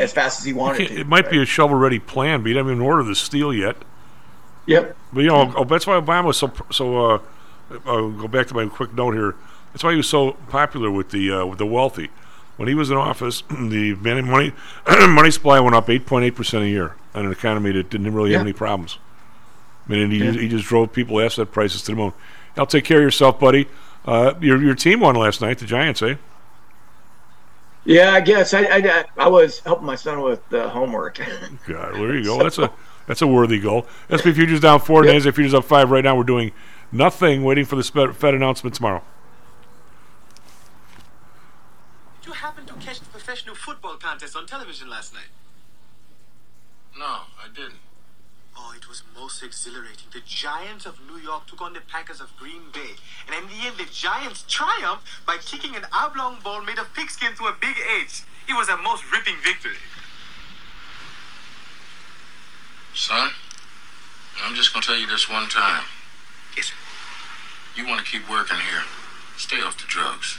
as fast as he wanted to. It might right? be a shovel-ready plan, but he didn't even order the steel yet. Yep. But, you know, oh, that's why Obama was so... so uh, I'll go back to my quick note here. That's why he was so popular with the uh, with the wealthy. When he was in office, the money money supply went up eight point eight percent a year on an economy that didn't really yeah. have any problems. I mean, and he, yeah. he just drove people asset prices to the moon. I'll take care of yourself, buddy. Uh, your your team won last night, the Giants, eh? Yeah, I guess I I, I was helping my son with uh, homework. God, there you go. So. That's a that's a worthy goal. S and P futures down four yep. days. S and P futures up five right now. We're doing nothing, waiting for the Fed announcement tomorrow. Did you happen to catch the professional football contest on television last night? No, I didn't. Oh, it was most exhilarating. The Giants of New York took on the Packers of Green Bay. And in the end, the Giants triumphed by kicking an oblong ball made of pigskin to a big H. It was a most ripping victory. Son, I'm just going to tell you this one time. Yes, sir. You want to keep working here. Stay off the drugs.